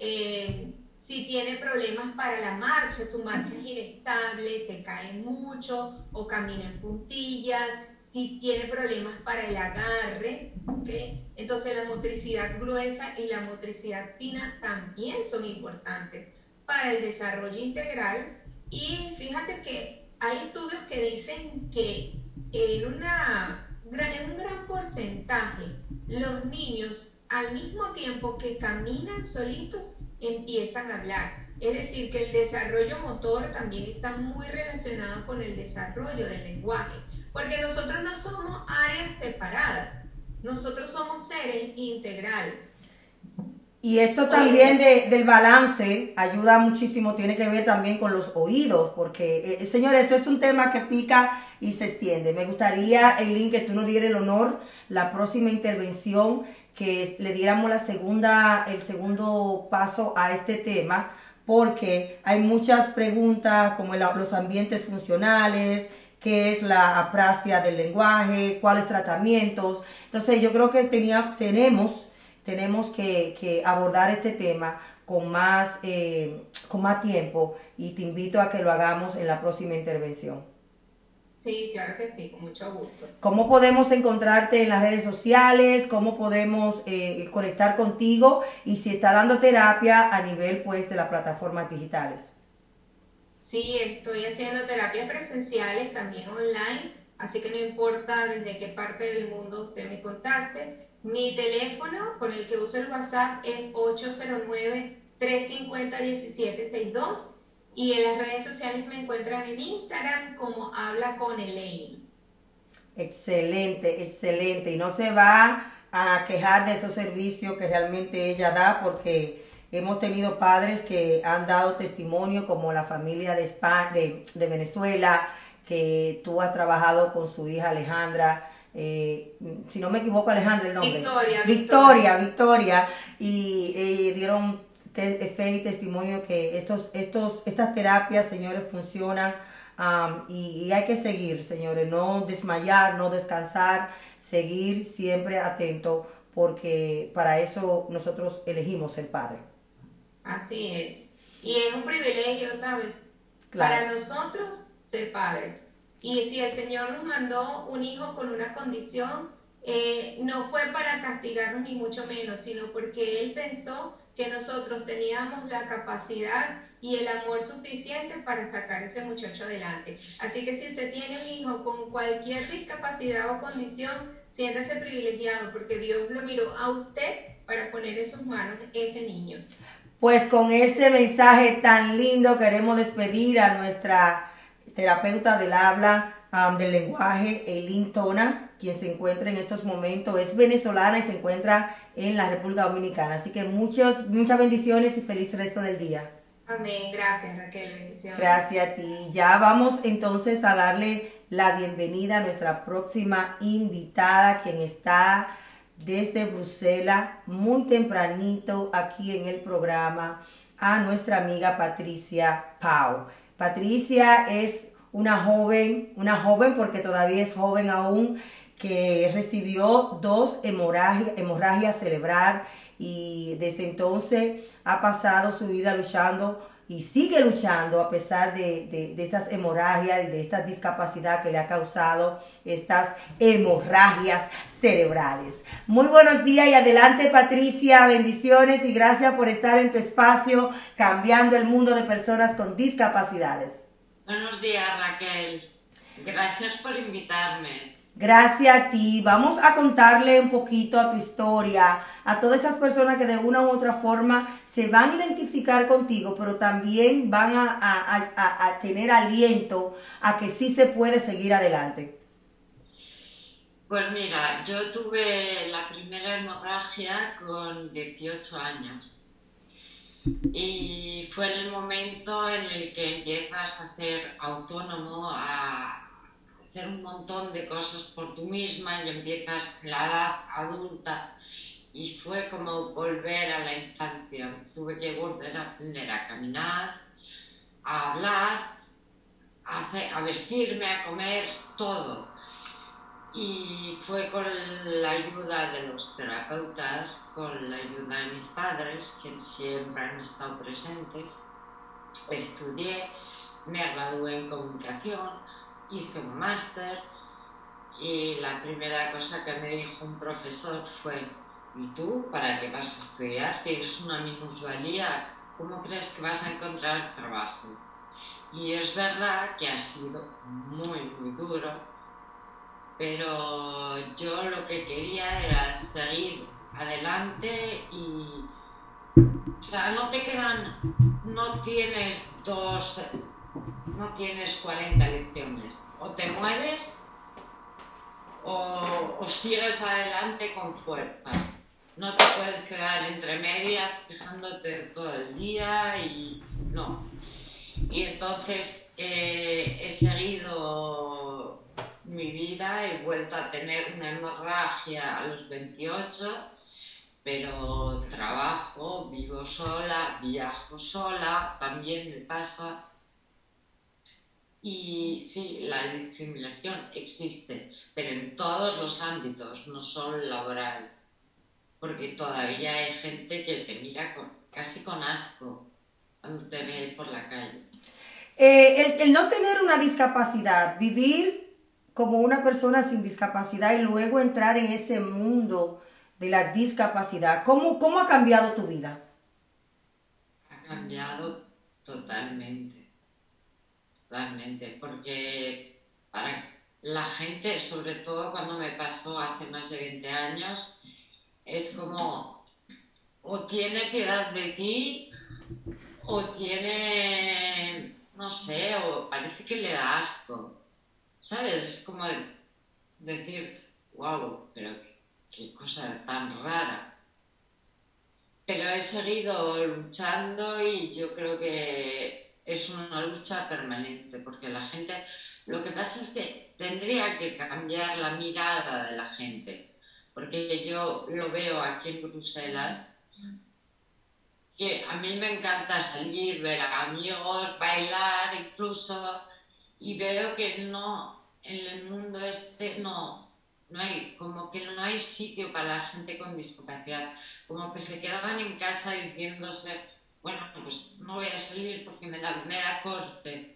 Eh, si tiene problemas para la marcha, su marcha es inestable, se cae mucho o camina en puntillas, si tiene problemas para el agarre, ¿okay? Entonces la motricidad gruesa y la motricidad fina también son importantes para el desarrollo integral. Y fíjate que hay estudios que dicen que en, una, en un gran porcentaje los niños al mismo tiempo que caminan solitos empiezan a hablar. Es decir, que el desarrollo motor también está muy relacionado con el desarrollo del lenguaje, porque nosotros no somos áreas separadas, nosotros somos seres integrales. Y esto también de, del balance ayuda muchísimo, tiene que ver también con los oídos, porque, eh, señores, esto es un tema que pica y se extiende. Me gustaría, Elin, que tú nos dieras el honor, la próxima intervención, que le diéramos la segunda, el segundo paso a este tema, porque hay muchas preguntas como el, los ambientes funcionales, qué es la apraxia del lenguaje, cuáles tratamientos. Entonces yo creo que tenía, tenemos... tenemos que, que abordar este tema con más, eh, con más tiempo, y te invito a que lo hagamos en la próxima intervención. Sí, claro que sí, con mucho gusto. ¿Cómo podemos encontrarte en las redes sociales? ¿Cómo podemos eh, conectar contigo? Y si está dando terapia a nivel pues de las plataformas digitales. Sí, estoy haciendo terapias presenciales, también online, así que no importa desde qué parte del mundo usted me contacte. Mi teléfono con el que uso el WhatsApp es ocho cero nueve, tres cinco cero, uno siete seis dos y en las redes sociales me encuentran en Instagram como Habla con Elin. Excelente, excelente. Y no se va a quejar de esos servicios que realmente ella da, porque hemos tenido padres que han dado testimonio, como la familia de, España, de, de Venezuela, que tú has trabajado con su hija Alejandra. Eh, si no me equivoco, Alejandra, el nombre. Victoria, Victoria, Victoria, Victoria y eh, dieron te fe y testimonio que estos, estos, estas terapias, señores, funcionan, um, y, y hay que seguir, señores, no desmayar, no descansar, seguir siempre atento, porque para eso nosotros elegimos ser padre. Así es, y es un privilegio, ¿sabes? Claro. Para nosotros ser padres. Y si el Señor nos mandó un hijo con una condición, eh, no fue para castigarnos ni mucho menos, sino porque Él pensó que nosotros teníamos la capacidad y el amor suficiente para sacar a ese muchacho adelante. Así que si usted tiene un hijo con cualquier discapacidad o condición, siéntase privilegiado, porque Dios lo miró a usted para poner en sus manos ese niño. Pues con ese mensaje tan lindo queremos despedir a nuestra terapeuta del habla, um, del lenguaje, Elin Tona, quien se encuentra en estos momentos, es venezolana y se encuentra en la República Dominicana. Así que muchos, muchas bendiciones y feliz resto del día. Amén. Gracias, Raquel. Bendiciones. Gracias a ti. Ya vamos entonces a darle la bienvenida a nuestra próxima invitada, quien está desde Bruselas, muy tempranito aquí en el programa, a nuestra amiga Patricia Pau. Patricia es una joven, una joven porque todavía es joven aún, que recibió dos hemorragia, hemorragia cerebral, y desde entonces ha pasado su vida luchando y sigue luchando a pesar de, de, de estas hemorragias y de esta discapacidad que le ha causado estas hemorragias cerebrales. Muy buenos días y adelante, Patricia, bendiciones y gracias por estar en tu espacio Cambiando el Mundo de Personas con Discapacidades. Buenos días, Raquel. Gracias por invitarme. Gracias a ti. Vamos a contarle un poquito a tu historia, a todas esas personas que de una u otra forma se van a identificar contigo, pero también van a, a, a, a tener aliento a que sí se puede seguir adelante. Pues mira, yo tuve la primera hemorragia con dieciocho años y fue el momento en el que empiezas a ser autónomo, a hacer un montón de cosas por tú misma y empiezas la edad adulta y fue como volver a la infancia. Tuve que volver a aprender a caminar, a hablar, a, hacer, a vestirme, a comer, todo. Y fue con la ayuda de los terapeutas, con la ayuda de mis padres, que siempre han estado presentes. Estudié, me gradué en comunicación, hice un máster y la primera cosa que me dijo un profesor fue: ¿y tú para qué vas a estudiar? Que eres una minusvalía, ¿cómo crees que vas a encontrar trabajo? Y es verdad que ha sido muy, muy duro. Pero yo lo que quería era seguir adelante y, o sea, no te quedan, no tienes dos, no tienes cuarenta lecciones. O te mueres o, o sigues adelante con fuerza. No te puedes quedar entre medias quejándote todo el día y no. Y entonces eh, he seguido mi vida, he vuelto a tener una hemorragia a los veintiocho, pero trabajo, vivo sola, viajo sola, también me pasa. Y sí, la discriminación existe, pero en todos los ámbitos, no solo laboral, porque todavía hay gente que te mira con, casi con asco cuando te ve por la calle. Eh, el, el no tener una discapacidad, vivir como una persona sin discapacidad y luego entrar en ese mundo de la discapacidad. ¿Cómo, cómo ha cambiado tu vida? Ha cambiado totalmente, totalmente, porque para la gente, sobre todo cuando me pasó hace más de veinte años, es como o tiene piedad de ti o tiene, no sé, o parece que le da asco. ¿Sabes? Es como decir, wow, pero qué cosa tan rara. Pero he seguido luchando y yo creo que es una lucha permanente, porque la gente, lo que pasa es que tendría que cambiar la mirada de la gente, porque yo lo veo aquí en Bruselas, que a mí me encanta salir, ver a amigos, bailar incluso, y veo que no, en el mundo este no, no hay, como que no hay sitio para la gente con discapacidad, como que se quedaban en casa diciéndose, bueno, pues no voy a salir porque me da, me da corte.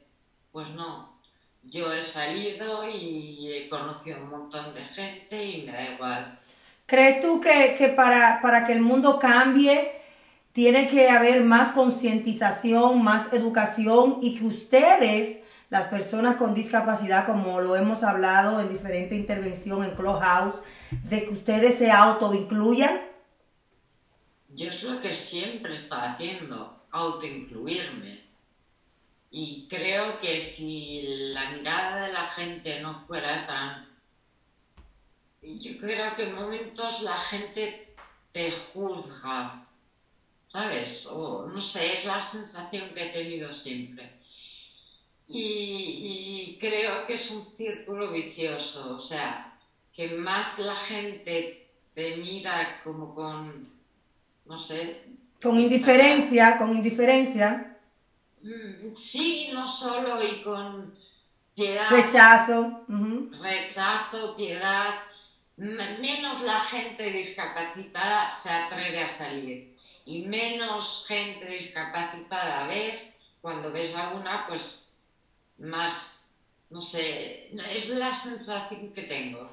Pues no, yo he salido y he conocido un montón de gente y me da igual. ¿Crees tú que, que para, para que el mundo cambie tiene que haber más concientización, más educación y que ustedes, las personas con discapacidad, como lo hemos hablado en diferente intervención en Clubhouse, de que ustedes se autoincluyan? Yo es lo que siempre estaba haciendo, autoincluirme. Y creo que si la mirada de la gente no fuera tan... Yo creo que en momentos la gente te juzga, ¿sabes? O no sé, es la sensación que he tenido siempre. Y, y creo que es un círculo vicioso, o sea, que más la gente te mira como con, no sé... Con indiferencia, con indiferencia. Sí, no solo, y con piedad. Rechazo. Uh-huh. Rechazo, piedad. Menos la gente discapacitada se atreve a salir. Y menos gente discapacitada ves, cuando ves a una, pues... más, no sé, es la sensación que tengo.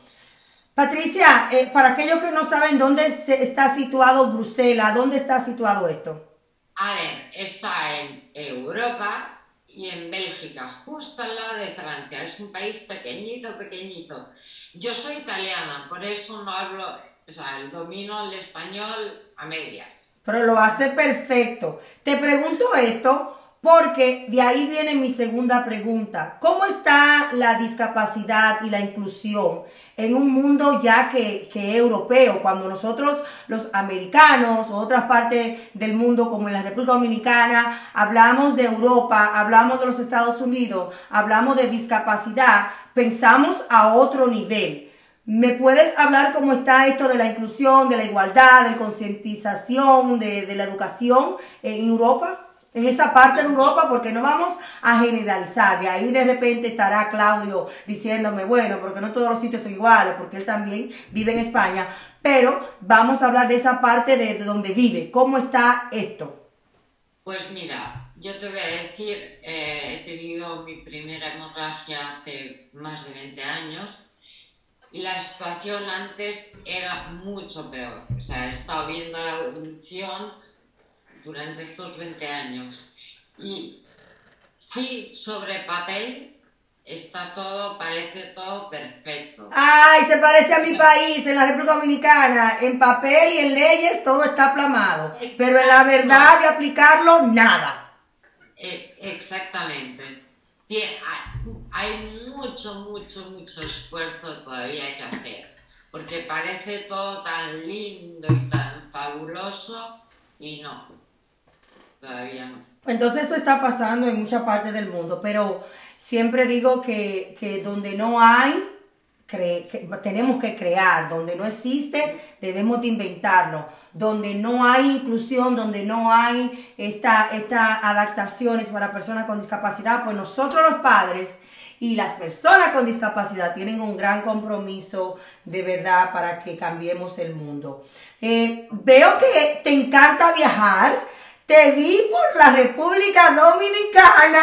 Patricia, eh, para aquellos que no saben dónde se está situado Bruselas, ¿dónde está situado esto? A ver, está en Europa y en Bélgica, justo al lado de Francia. Es un país pequeñito, pequeñito. Yo soy italiana, por eso no hablo, o sea, domino el español a medias. Pero lo hace perfecto. Te pregunto esto porque de ahí viene mi segunda pregunta. ¿Cómo está la discapacidad y la inclusión en un mundo ya que, que europeo, cuando nosotros los americanos o otras partes del mundo como en la República Dominicana hablamos de Europa, hablamos de los Estados Unidos, hablamos de discapacidad, pensamos a otro nivel? ¿Me puedes hablar cómo está esto de la inclusión, de la igualdad, de la concientización, de, de la educación en Europa? En esa parte de Europa, porque no vamos a generalizar. De ahí de repente estará Claudio diciéndome, bueno, porque no todos los sitios son iguales, porque él también vive en España. Pero vamos a hablar de esa parte de, de donde vive. ¿Cómo está esto? Pues mira, yo te voy a decir, eh, he tenido mi primera hemorragia hace más de veinte años. La situación antes era mucho peor. O sea, he estado viendo la evolución durante estos veinte años. Y sí, sobre papel está todo, parece todo perfecto. ¡Ay, se parece a mi país, en la República Dominicana! En papel y en leyes todo está aplamado, pero en la verdad de aplicarlo, nada. Eh, exactamente. Bien, hay mucho, mucho, mucho esfuerzo todavía que hacer, porque parece todo tan lindo y tan fabuloso, y no. Todavía no. Entonces esto está pasando en mucha parte del mundo, pero siempre digo que, que donde no hay, cre que tenemos que crear, donde no existe, debemos de inventarlo, donde no hay inclusión, donde no hay estas esta adaptaciones para personas con discapacidad, pues nosotros los padres y las personas con discapacidad tienen un gran compromiso de verdad para que cambiemos el mundo. Eh, veo que te encanta viajar. Te vi por la República Dominicana.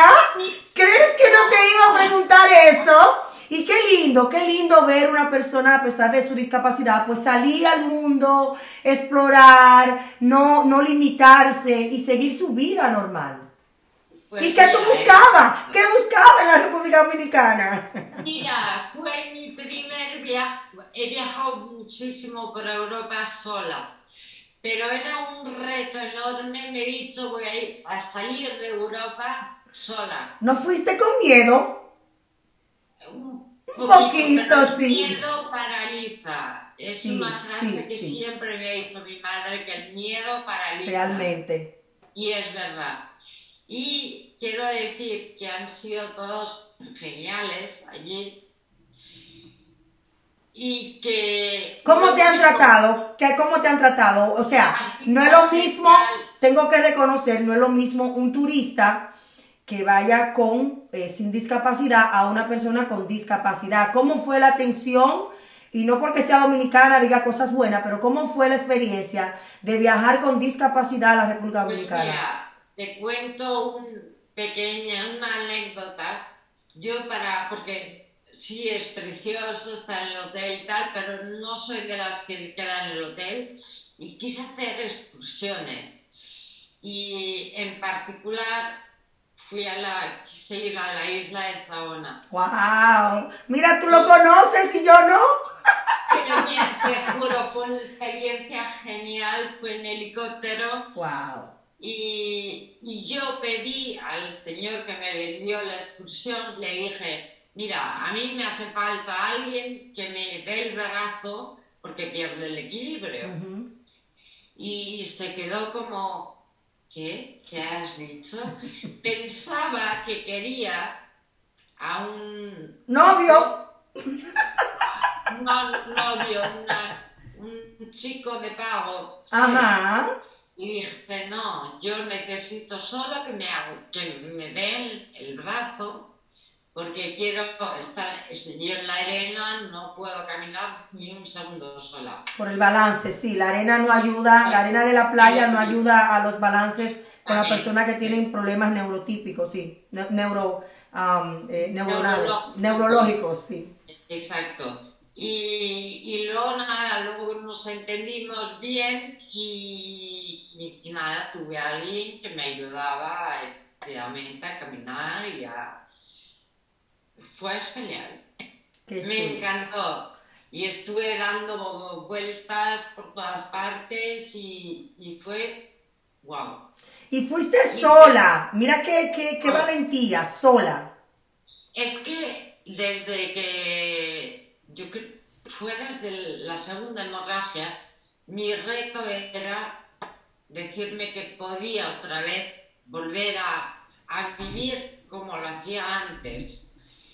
¿Crees que no te iba a preguntar eso? Y qué lindo, qué lindo ver una persona a pesar de su discapacidad, pues salir al mundo, explorar, no, no limitarse y seguir su vida normal. Pues ¿y qué tú buscabas? ¿Qué buscabas en la República Dominicana? Mira, fue mi primer viaje. He viajado muchísimo por Europa sola. Pero era un reto enorme, me he dicho, voy a ir a salir de Europa sola. ¿No fuiste con miedo? Un, un poquito, poquito pero sí. El miedo paraliza. Es sí, una frase sí, que sí. siempre me ha dicho mi madre, que el miedo paraliza. Realmente. Y es verdad. Y quiero decir que han sido todos geniales allí. Y que... ¿Cómo te han tratado? ¿Qué, ¿Cómo te han tratado? O sea, no es lo mismo, tengo que reconocer, no es lo mismo un turista que vaya con, eh, sin discapacidad a una persona con discapacidad. ¿Cómo fue la atención? Y no porque sea dominicana diga cosas buenas, pero ¿cómo fue la experiencia de viajar con discapacidad a la República Dominicana? Pues mira, te cuento un pequeña, una anécdota. Yo para... porque sí, es precioso, está en el hotel y tal, pero no soy de las que se quedan en el hotel y quise hacer excursiones. Y en particular fui a la, quise ir a la isla de Saona. ¡Wow! Mira, tú lo conoces y yo no. Pero mira, te juro, fue una experiencia genial, fue en helicóptero. ¡Wow! Y, y yo pedí al señor que me vendió la excursión, le dije... Mira, a mí me hace falta alguien que me dé el brazo porque pierdo el equilibrio. Uh-huh. Y se quedó como, ¿qué? ¿Qué has dicho? Pensaba que quería a un... ¡Novio! No, novio, una, un chico de pago. Ajá. Y dije, no, yo necesito solo que me, que me den el brazo. Porque quiero estar, yo en la arena no puedo caminar ni un segundo sola. Por el balance, sí, la arena no ayuda, la arena de la playa no ayuda a los balances con la persona que tienen problemas neurotípicos, sí, neuro, um, eh, neuronales, neurológicos. neurológicos, sí. Exacto. Y, y luego nada, luego nos entendimos bien y, y nada, tuve a alguien que me ayudaba a realmente a caminar y a... Fue genial. Me sí. encantó. Y estuve dando vueltas por todas partes y, y fue wow. Y fuiste y sola. Fue... Mira qué, qué, qué valentía, sola. Es que desde que yo creo fue desde la segunda hemorragia, mi reto era decirme que podía otra vez volver a, a vivir como lo hacía antes,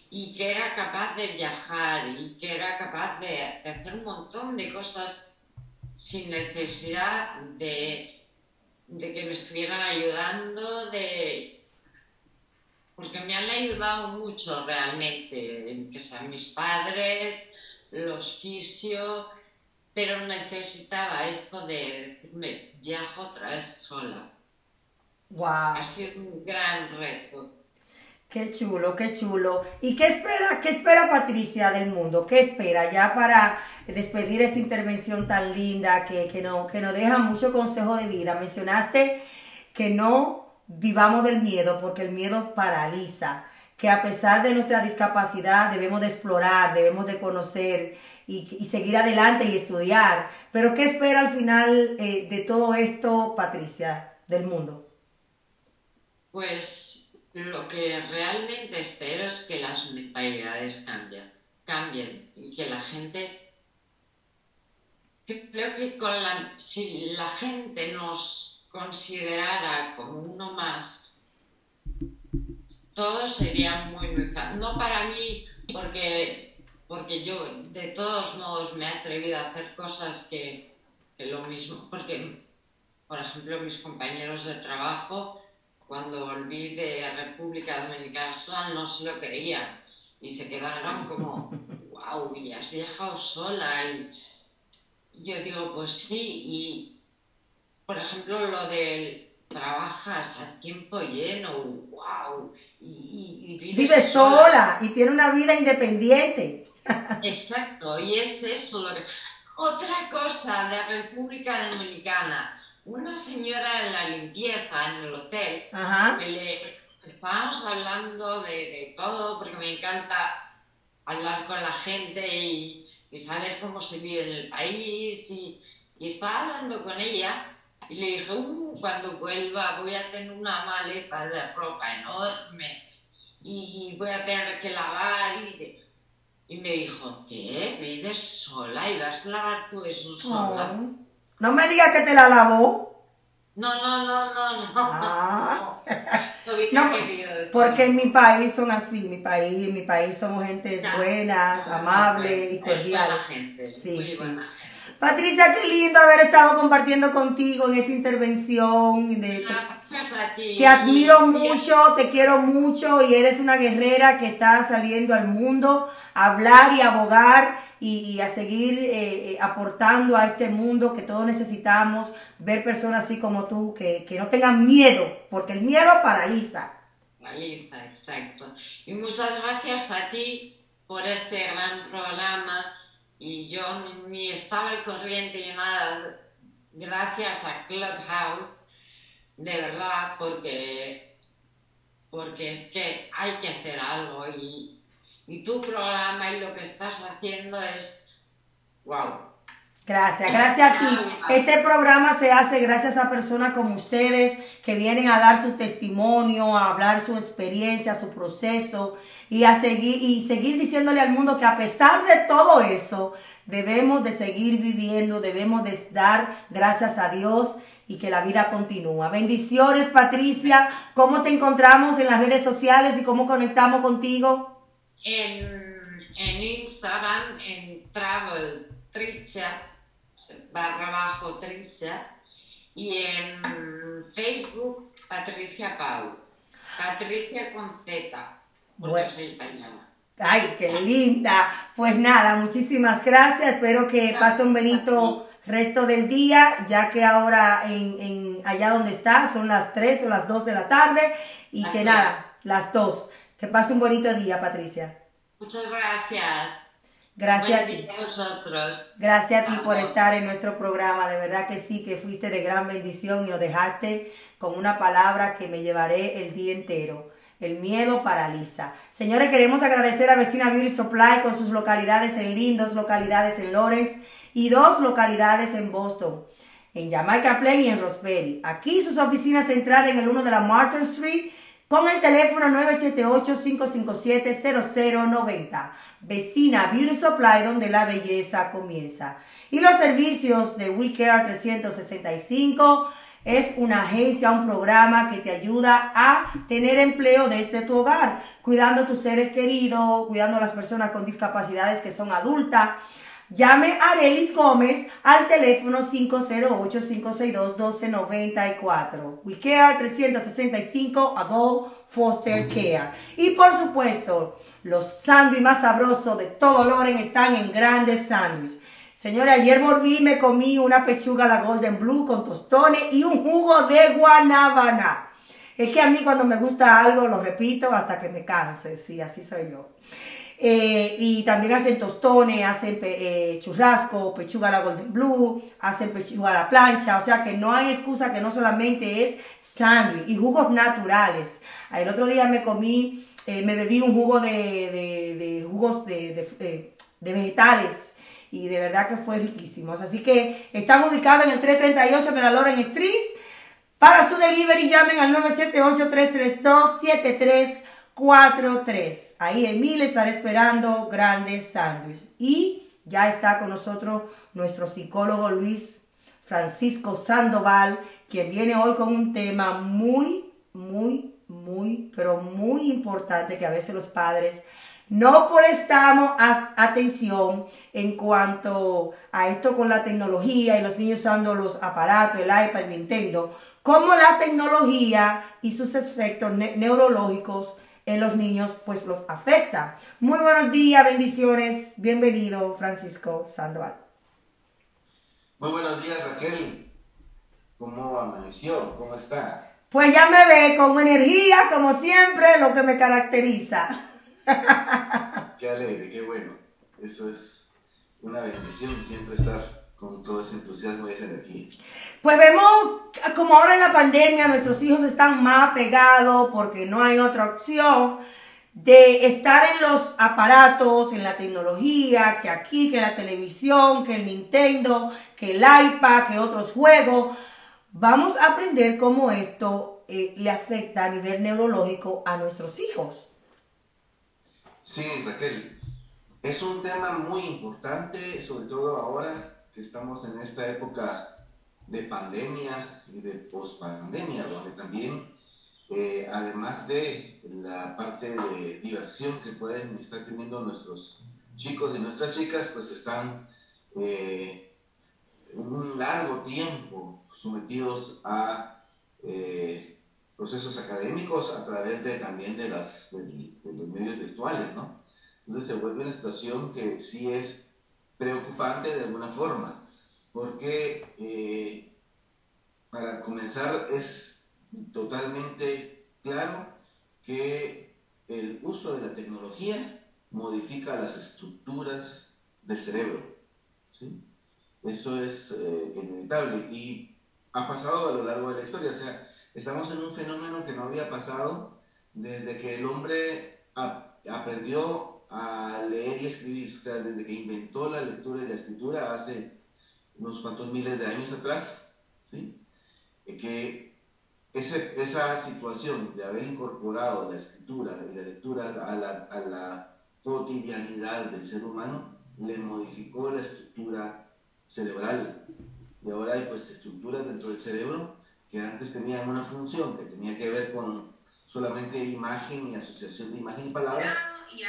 y que era capaz de viajar, y que era capaz de, de hacer un montón de cosas sin necesidad de, de que me estuvieran ayudando, de, porque me han ayudado mucho realmente, que sean mis padres, los fisio, pero necesitaba esto de decirme, viajo otra vez sola. Wow. Ha sido un gran reto. Qué chulo, qué chulo. ¿Y qué espera, qué espera Patricia del mundo? ¿Qué espera ya para despedir esta intervención tan linda que, que, no, que nos deja mucho consejo de vida? Mencionaste que no vivamos del miedo porque el miedo paraliza, que a pesar de nuestra discapacidad debemos de explorar, debemos de conocer y, y seguir adelante y estudiar. Pero ¿qué espera al final eh, de todo esto, Patricia, del mundo? Pues... Lo que realmente espero es que las mentalidades cambien, cambien y que la gente... Creo que con la, si la gente nos considerara como uno más, todo sería muy, muy fácil. No para mí, porque, porque yo de todos modos me he atrevido a hacer cosas que, que lo mismo... Porque, por ejemplo, mis compañeros de trabajo... Cuando volví de República Dominicana sola no se lo creían y se quedaron como, wow, y has viajado sola. Y yo digo, pues sí, y por ejemplo lo del trabajas a tiempo lleno, wow, y, y vives Vive sola. sola y tiene una vida independiente. Exacto, y es eso. Lo que... Otra cosa de República Dominicana. Una señora de la limpieza en el hotel, ajá, que le estábamos hablando de, de todo, porque me encanta hablar con la gente y, y saber cómo se vive en el país, y, y estaba hablando con ella y le dije, uh, cuando vuelva voy a tener una maleta de ropa enorme y voy a tener que lavar, y, y me dijo, ¿qué? ¿Vives sola y vas a lavar tú eso sola? Oh. No me digas que te la lavó. No, no, no, no, no. Ah. No, porque en mi país son así, mi país, en mi país somos gentes buenas, amables y cordiales. Sí, sí. Patricia, qué lindo haber estado compartiendo contigo en esta intervención. De, te, te admiro mucho, te quiero mucho y eres una guerrera que está saliendo al mundo a hablar y a abogar. Y, y a seguir eh, eh, aportando a este mundo que todos necesitamos, ver personas así como tú, que, que no tengan miedo, porque el miedo paraliza. Paraliza, exacto. Y muchas gracias a ti por este gran programa, y yo ni estaba al corriente ni nada, gracias a Clubhouse, de verdad, porque, porque es que hay que hacer algo, y Y tu programa y lo que estás haciendo es... ¡Wow! Gracias, gracias a ti. Este programa se hace gracias a personas como ustedes que vienen a dar su testimonio, a hablar su experiencia, su proceso y a seguir, y seguir diciéndole al mundo que a pesar de todo eso, debemos de seguir viviendo, debemos de dar gracias a Dios y que la vida continúa. Bendiciones, Patricia. ¿Cómo te encontramos en las redes sociales y cómo conectamos contigo? En, en Instagram, en Travel Tricia, barra bajo Tricia, y en Facebook, Patricia Pau. Patricia con Z, porque bueno, soy española. ¡Ay, qué linda! Pues nada, muchísimas gracias. Espero que pase un bonito resto del día, ya que ahora, en, en allá donde está, son las tres o las dos de la tarde, y así que nada, es. Las dos. Que pase un bonito día, Patricia. Muchas gracias. Gracias a ti. Gracias a ti por estar en nuestro programa. De verdad que sí, que fuiste de gran bendición y nos dejaste con una palabra que me llevaré el día entero. El miedo paraliza. Señores, queremos agradecer a Vecina Beauty Supply con sus localidades en Lynn, dos localidades en Lawrence y dos localidades en Boston, en Jamaica Plain y en Roseberry. Aquí sus oficinas centrales en el uno de la Martin Street con el teléfono nueve siete ocho, cinco cinco siete, cero cero nueve cero. Vecina Beauty Supply, donde la belleza comienza. Y los servicios de WeCare trescientos sesenta y cinco es una agencia, un programa que te ayuda a tener empleo desde tu hogar, cuidando tus seres queridos, cuidando a las personas con discapacidades que son adultas. Llame a Arelis Gómez al teléfono cinco cero ocho, cinco seis dos, uno dos nueve cuatro. WeCare trescientos sesenta y cinco Adult Foster Care. Y por supuesto, los sándwiches más sabrosos de todo Loren están en Grandes Sándwiches. Señora, ayer volví y me comí una pechuga a la Golden Blue con tostones y un jugo de guanábana. Es que a mí cuando me gusta algo, lo repito hasta que me canse. Sí, así soy yo. Eh, y también hacen tostones, hacen eh, churrasco, pechuga a la Golden Blue, hacen pechuga a la plancha. O sea que no hay excusa, que no solamente es sándwich, y jugos naturales. El otro día me comí, eh, me bebí un jugo de, de, de jugos de, de, de vegetales y de verdad que fue riquísimo. Así que estamos ubicados en el tres treinta y ocho de la Loren Street. Para su delivery llamen al nueve siete ocho, tres tres dos, siete tres cuatro tres. Ahí Emil estará esperando Grandes Sándwiches. Y ya está con nosotros nuestro psicólogo Luis Francisco Sandoval, quien viene hoy con un tema muy, muy, muy, pero muy importante, que a veces los padres no prestamos atención en cuanto a esto con la tecnología y los niños usando los aparatos, el iPad, el Nintendo, cómo la tecnología y sus efectos ne neurológicos en los niños, pues los afecta. Muy buenos días, bendiciones. Bienvenido, Francisco Sandoval. Muy buenos días, Raquel. ¿Cómo amaneció? ¿Cómo está? Pues ya me ve con energía, como siempre, lo que me caracteriza. Qué alegre, qué bueno. Eso es una bendición, siempre estar con todo ese entusiasmo y esa energía. Pues vemos como ahora en la pandemia nuestros hijos están más pegados porque no hay otra opción de estar en los aparatos, en la tecnología, que aquí, que la televisión, que el Nintendo, que el iPad, que otros juegos. Vamos a aprender cómo esto eh, le afecta a nivel neurológico a nuestros hijos. Sí, Raquel, es un tema muy importante, sobre todo ahora que estamos en esta época de pandemia y de pospandemia, donde también, eh, además de la parte de diversión que pueden estar teniendo nuestros chicos y nuestras chicas, pues están eh, un largo tiempo sometidos a eh, procesos académicos a través de también de, las, de, de los medios virtuales, ¿no? Entonces se vuelve una situación que sí es preocupante de alguna forma, porque eh, para comenzar es totalmente claro que el uso de la tecnología modifica las estructuras del cerebro, ¿sí? Eso es eh, inevitable y ha pasado a lo largo de la historia. O sea, estamos en un fenómeno que no había pasado desde que el hombre a, aprendió a leer y escribir. O sea, desde que inventó la lectura y la escritura hace unos cuantos miles de años atrás, ¿sí? Que ese, esa situación de haber incorporado la escritura y la lectura a la, a la cotidianidad del ser humano le modificó la estructura cerebral, y ahora hay pues estructuras dentro del cerebro que antes tenían una función que tenía que ver con solamente imagen y asociación de imagen y palabras,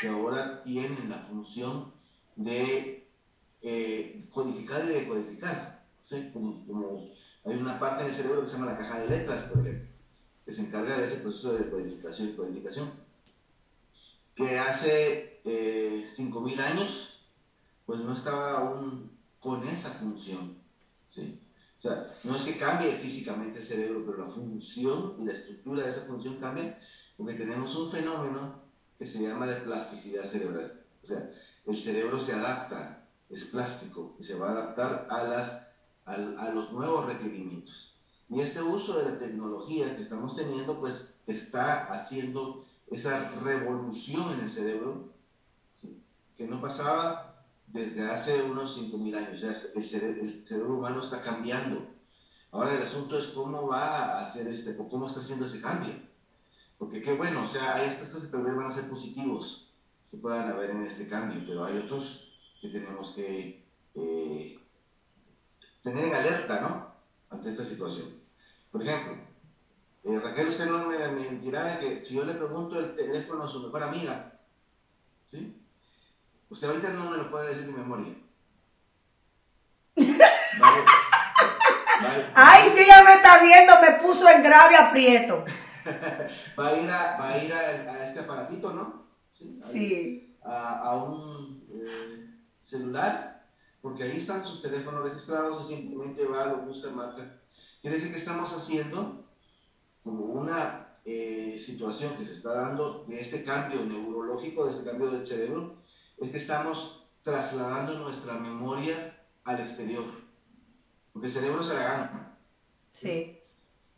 que ahora tienen la función de eh, codificar y decodificar, ¿sí? Como, como hay una parte del cerebro que se llama la caja de letras, por ejemplo, que se encarga de ese proceso de decodificación y codificación, que hace eh, cinco mil años pues no estaba aún con esa función, ¿sí? O sea, no es que cambie físicamente el cerebro, pero la función y la estructura de esa función cambia, porque tenemos un fenómeno que se llama de plasticidad cerebral. O sea, el cerebro se adapta, es plástico, y se va a adaptar a, las, a, a los nuevos requerimientos. Y este uso de la tecnología que estamos teniendo, pues está haciendo esa revolución en el cerebro, ¿sí?, que no pasaba desde hace unos cinco mil años. Ya el, cere el cerebro humano está cambiando. Ahora el asunto es cómo va a hacer este, o cómo está haciendo ese cambio. Porque qué bueno, o sea, hay aspectos que tal vez van a ser positivos que puedan haber en este cambio, pero hay otros que tenemos que eh, tener en alerta, ¿no?, ante esta situación. Por ejemplo, eh, Raquel, usted no me mentirá de que si yo le pregunto el teléfono a su mejor amiga, ¿sí?, usted ahorita no me lo puede decir de memoria. Vale. Vale. Ay, si ella me está viendo, me puso en grave aprieto. Va a ir a, va a, ir a, a este aparatito, ¿no? Sí. A, sí. a, a un eh, celular, porque ahí están sus teléfonos registrados y simplemente va, lo busca, marca. Quiere decir que estamos haciendo como una eh, situación que se está dando de este cambio neurológico, de este cambio del cerebro, es que estamos trasladando nuestra memoria al exterior. Porque el cerebro se la gana. Sí.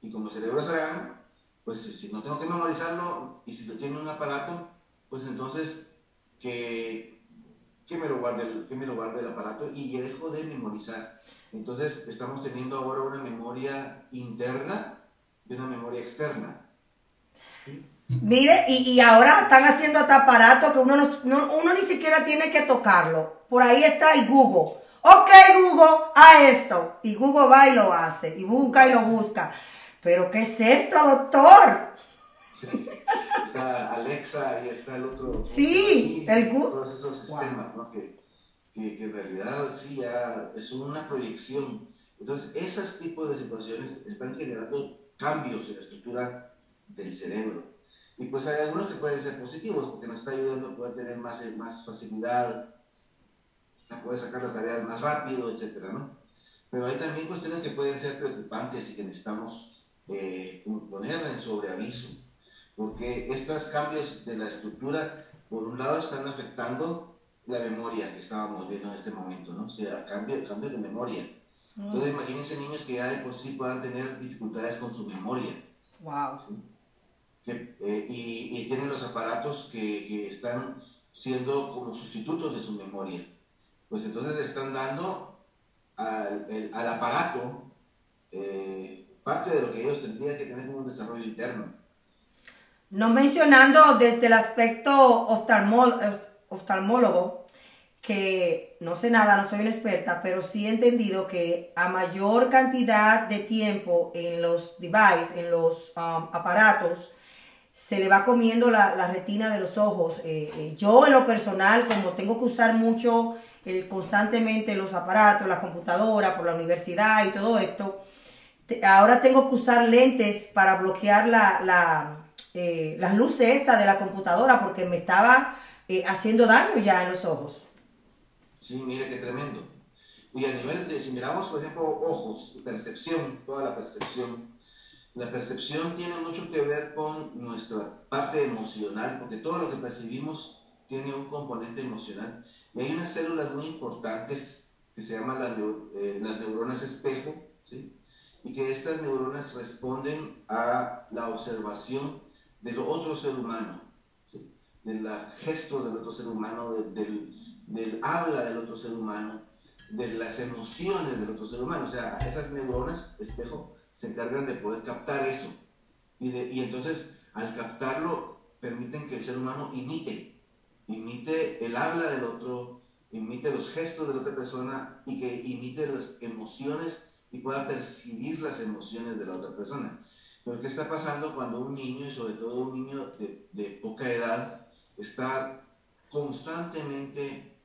Y como el cerebro se la gana, pues si no tengo que memorizarlo y si lo tiene un aparato, pues entonces que, que, me lo guarde el, que me lo guarde el aparato y dejo de memorizar. Entonces estamos teniendo ahora una memoria interna y una memoria externa. ¿Sí? Mire, y, y ahora están haciendo hasta aparatos que uno, no, no, uno ni siquiera tiene que tocarlo. Por ahí está el Google. Ok, Google, a esto. Y Google va y lo hace, y busca y lo busca. ¿Pero qué es esto, doctor? Sí, está Alexa y está el otro. Sí, sí, el Google. Todos esos sistemas, wow, ¿no? que, que, que en realidad sí ya es una proyección. Entonces, esos tipos de situaciones están generando cambios en la estructura del cerebro. Y pues hay algunos que pueden ser positivos, porque nos está ayudando a poder tener más, más facilidad, a poder sacar las tareas más rápido, etcétera, ¿no? Pero hay también cuestiones que pueden ser preocupantes y que necesitamos Eh, poner en sobreaviso, porque estos cambios de la estructura, por un lado, están afectando la memoria que estábamos viendo en este momento, ¿no? O sea, cambios cambio de memoria. Mm. Entonces, imagínense niños que ya de por sí puedan tener dificultades con su memoria. Wow. ¿Sí? Que, eh, y, y tienen los aparatos que, que están siendo como sustitutos de su memoria. Pues entonces le están dando al, el, al aparato eh, parte de lo que ellos tendrían que tener como un desarrollo interno. No mencionando desde el aspecto oftalmol, oftalmólogo, que no sé nada, no soy una experta, pero sí he entendido que a mayor cantidad de tiempo en los devices, en los um, aparatos, se le va comiendo la, la retina de los ojos. Eh, eh, yo en lo personal, como tengo que usar mucho el, constantemente los aparatos, la computadora, por la universidad y todo esto, ahora tengo que usar lentes para bloquear la, la, eh, las luces estas de la computadora porque me estaba eh, haciendo daño ya en los ojos. Sí, mire qué tremendo. Y a nivel de, si miramos por ejemplo ojos, percepción, toda la percepción, la percepción tiene mucho que ver con nuestra parte emocional, porque todo lo que percibimos tiene un componente emocional. Y hay unas células muy importantes que se llaman las, eh, las neuronas espejo, ¿sí?, y que estas neuronas responden a la observación del otro ser humano, ¿sí?, del gesto del otro ser humano, del, del, del habla del otro ser humano, de las emociones del otro ser humano. O sea, esas neuronas espejo se encargan de poder captar eso, y, de, y entonces al captarlo permiten que el ser humano imite, imite el habla del otro, imite los gestos de la otra persona y que imite las emociones y pueda percibir las emociones de la otra persona. Pero ¿qué está pasando cuando un niño, y sobre todo un niño de, de poca edad, está constantemente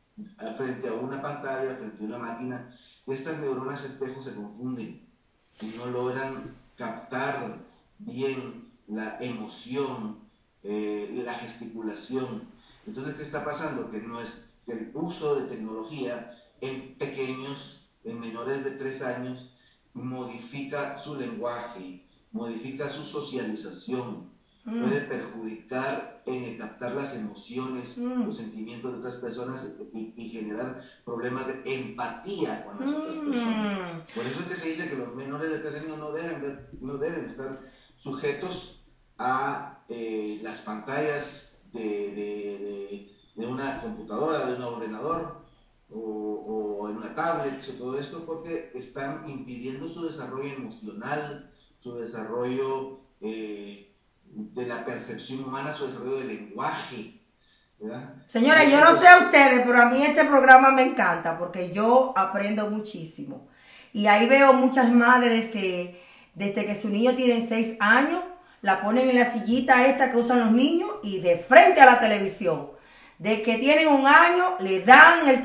frente a una pantalla, frente a una máquina? Estas neuronas espejo se confunden y no logran captar bien la emoción, eh, la gesticulación. Entonces, ¿qué está pasando? Que, no es, que el uso de tecnología en pequeños, en menores de tres años, modifica su lenguaje, modifica su socialización, mm. puede perjudicar en captar las emociones, mm. los sentimientos de otras personas y, y generar problemas de empatía con las mm. otras personas. Por eso es que se dice que los menores de tres años no deben, ver, no deben estar sujetos a eh, las pantallas de, de, de, de una computadora, de un ordenador, o, o en una tablet, o todo esto, porque están impidiendo su desarrollo emocional, su desarrollo eh, de la percepción humana, su desarrollo del lenguaje, ¿verdad? Señora, yo no sé a ustedes, pero a mí este programa me encanta porque yo aprendo muchísimo. Y ahí veo muchas madres que desde que su niño tiene seis años, la ponen en la sillita esta que usan los niños y de frente a la televisión. De que tienen un año, le dan el teléfono.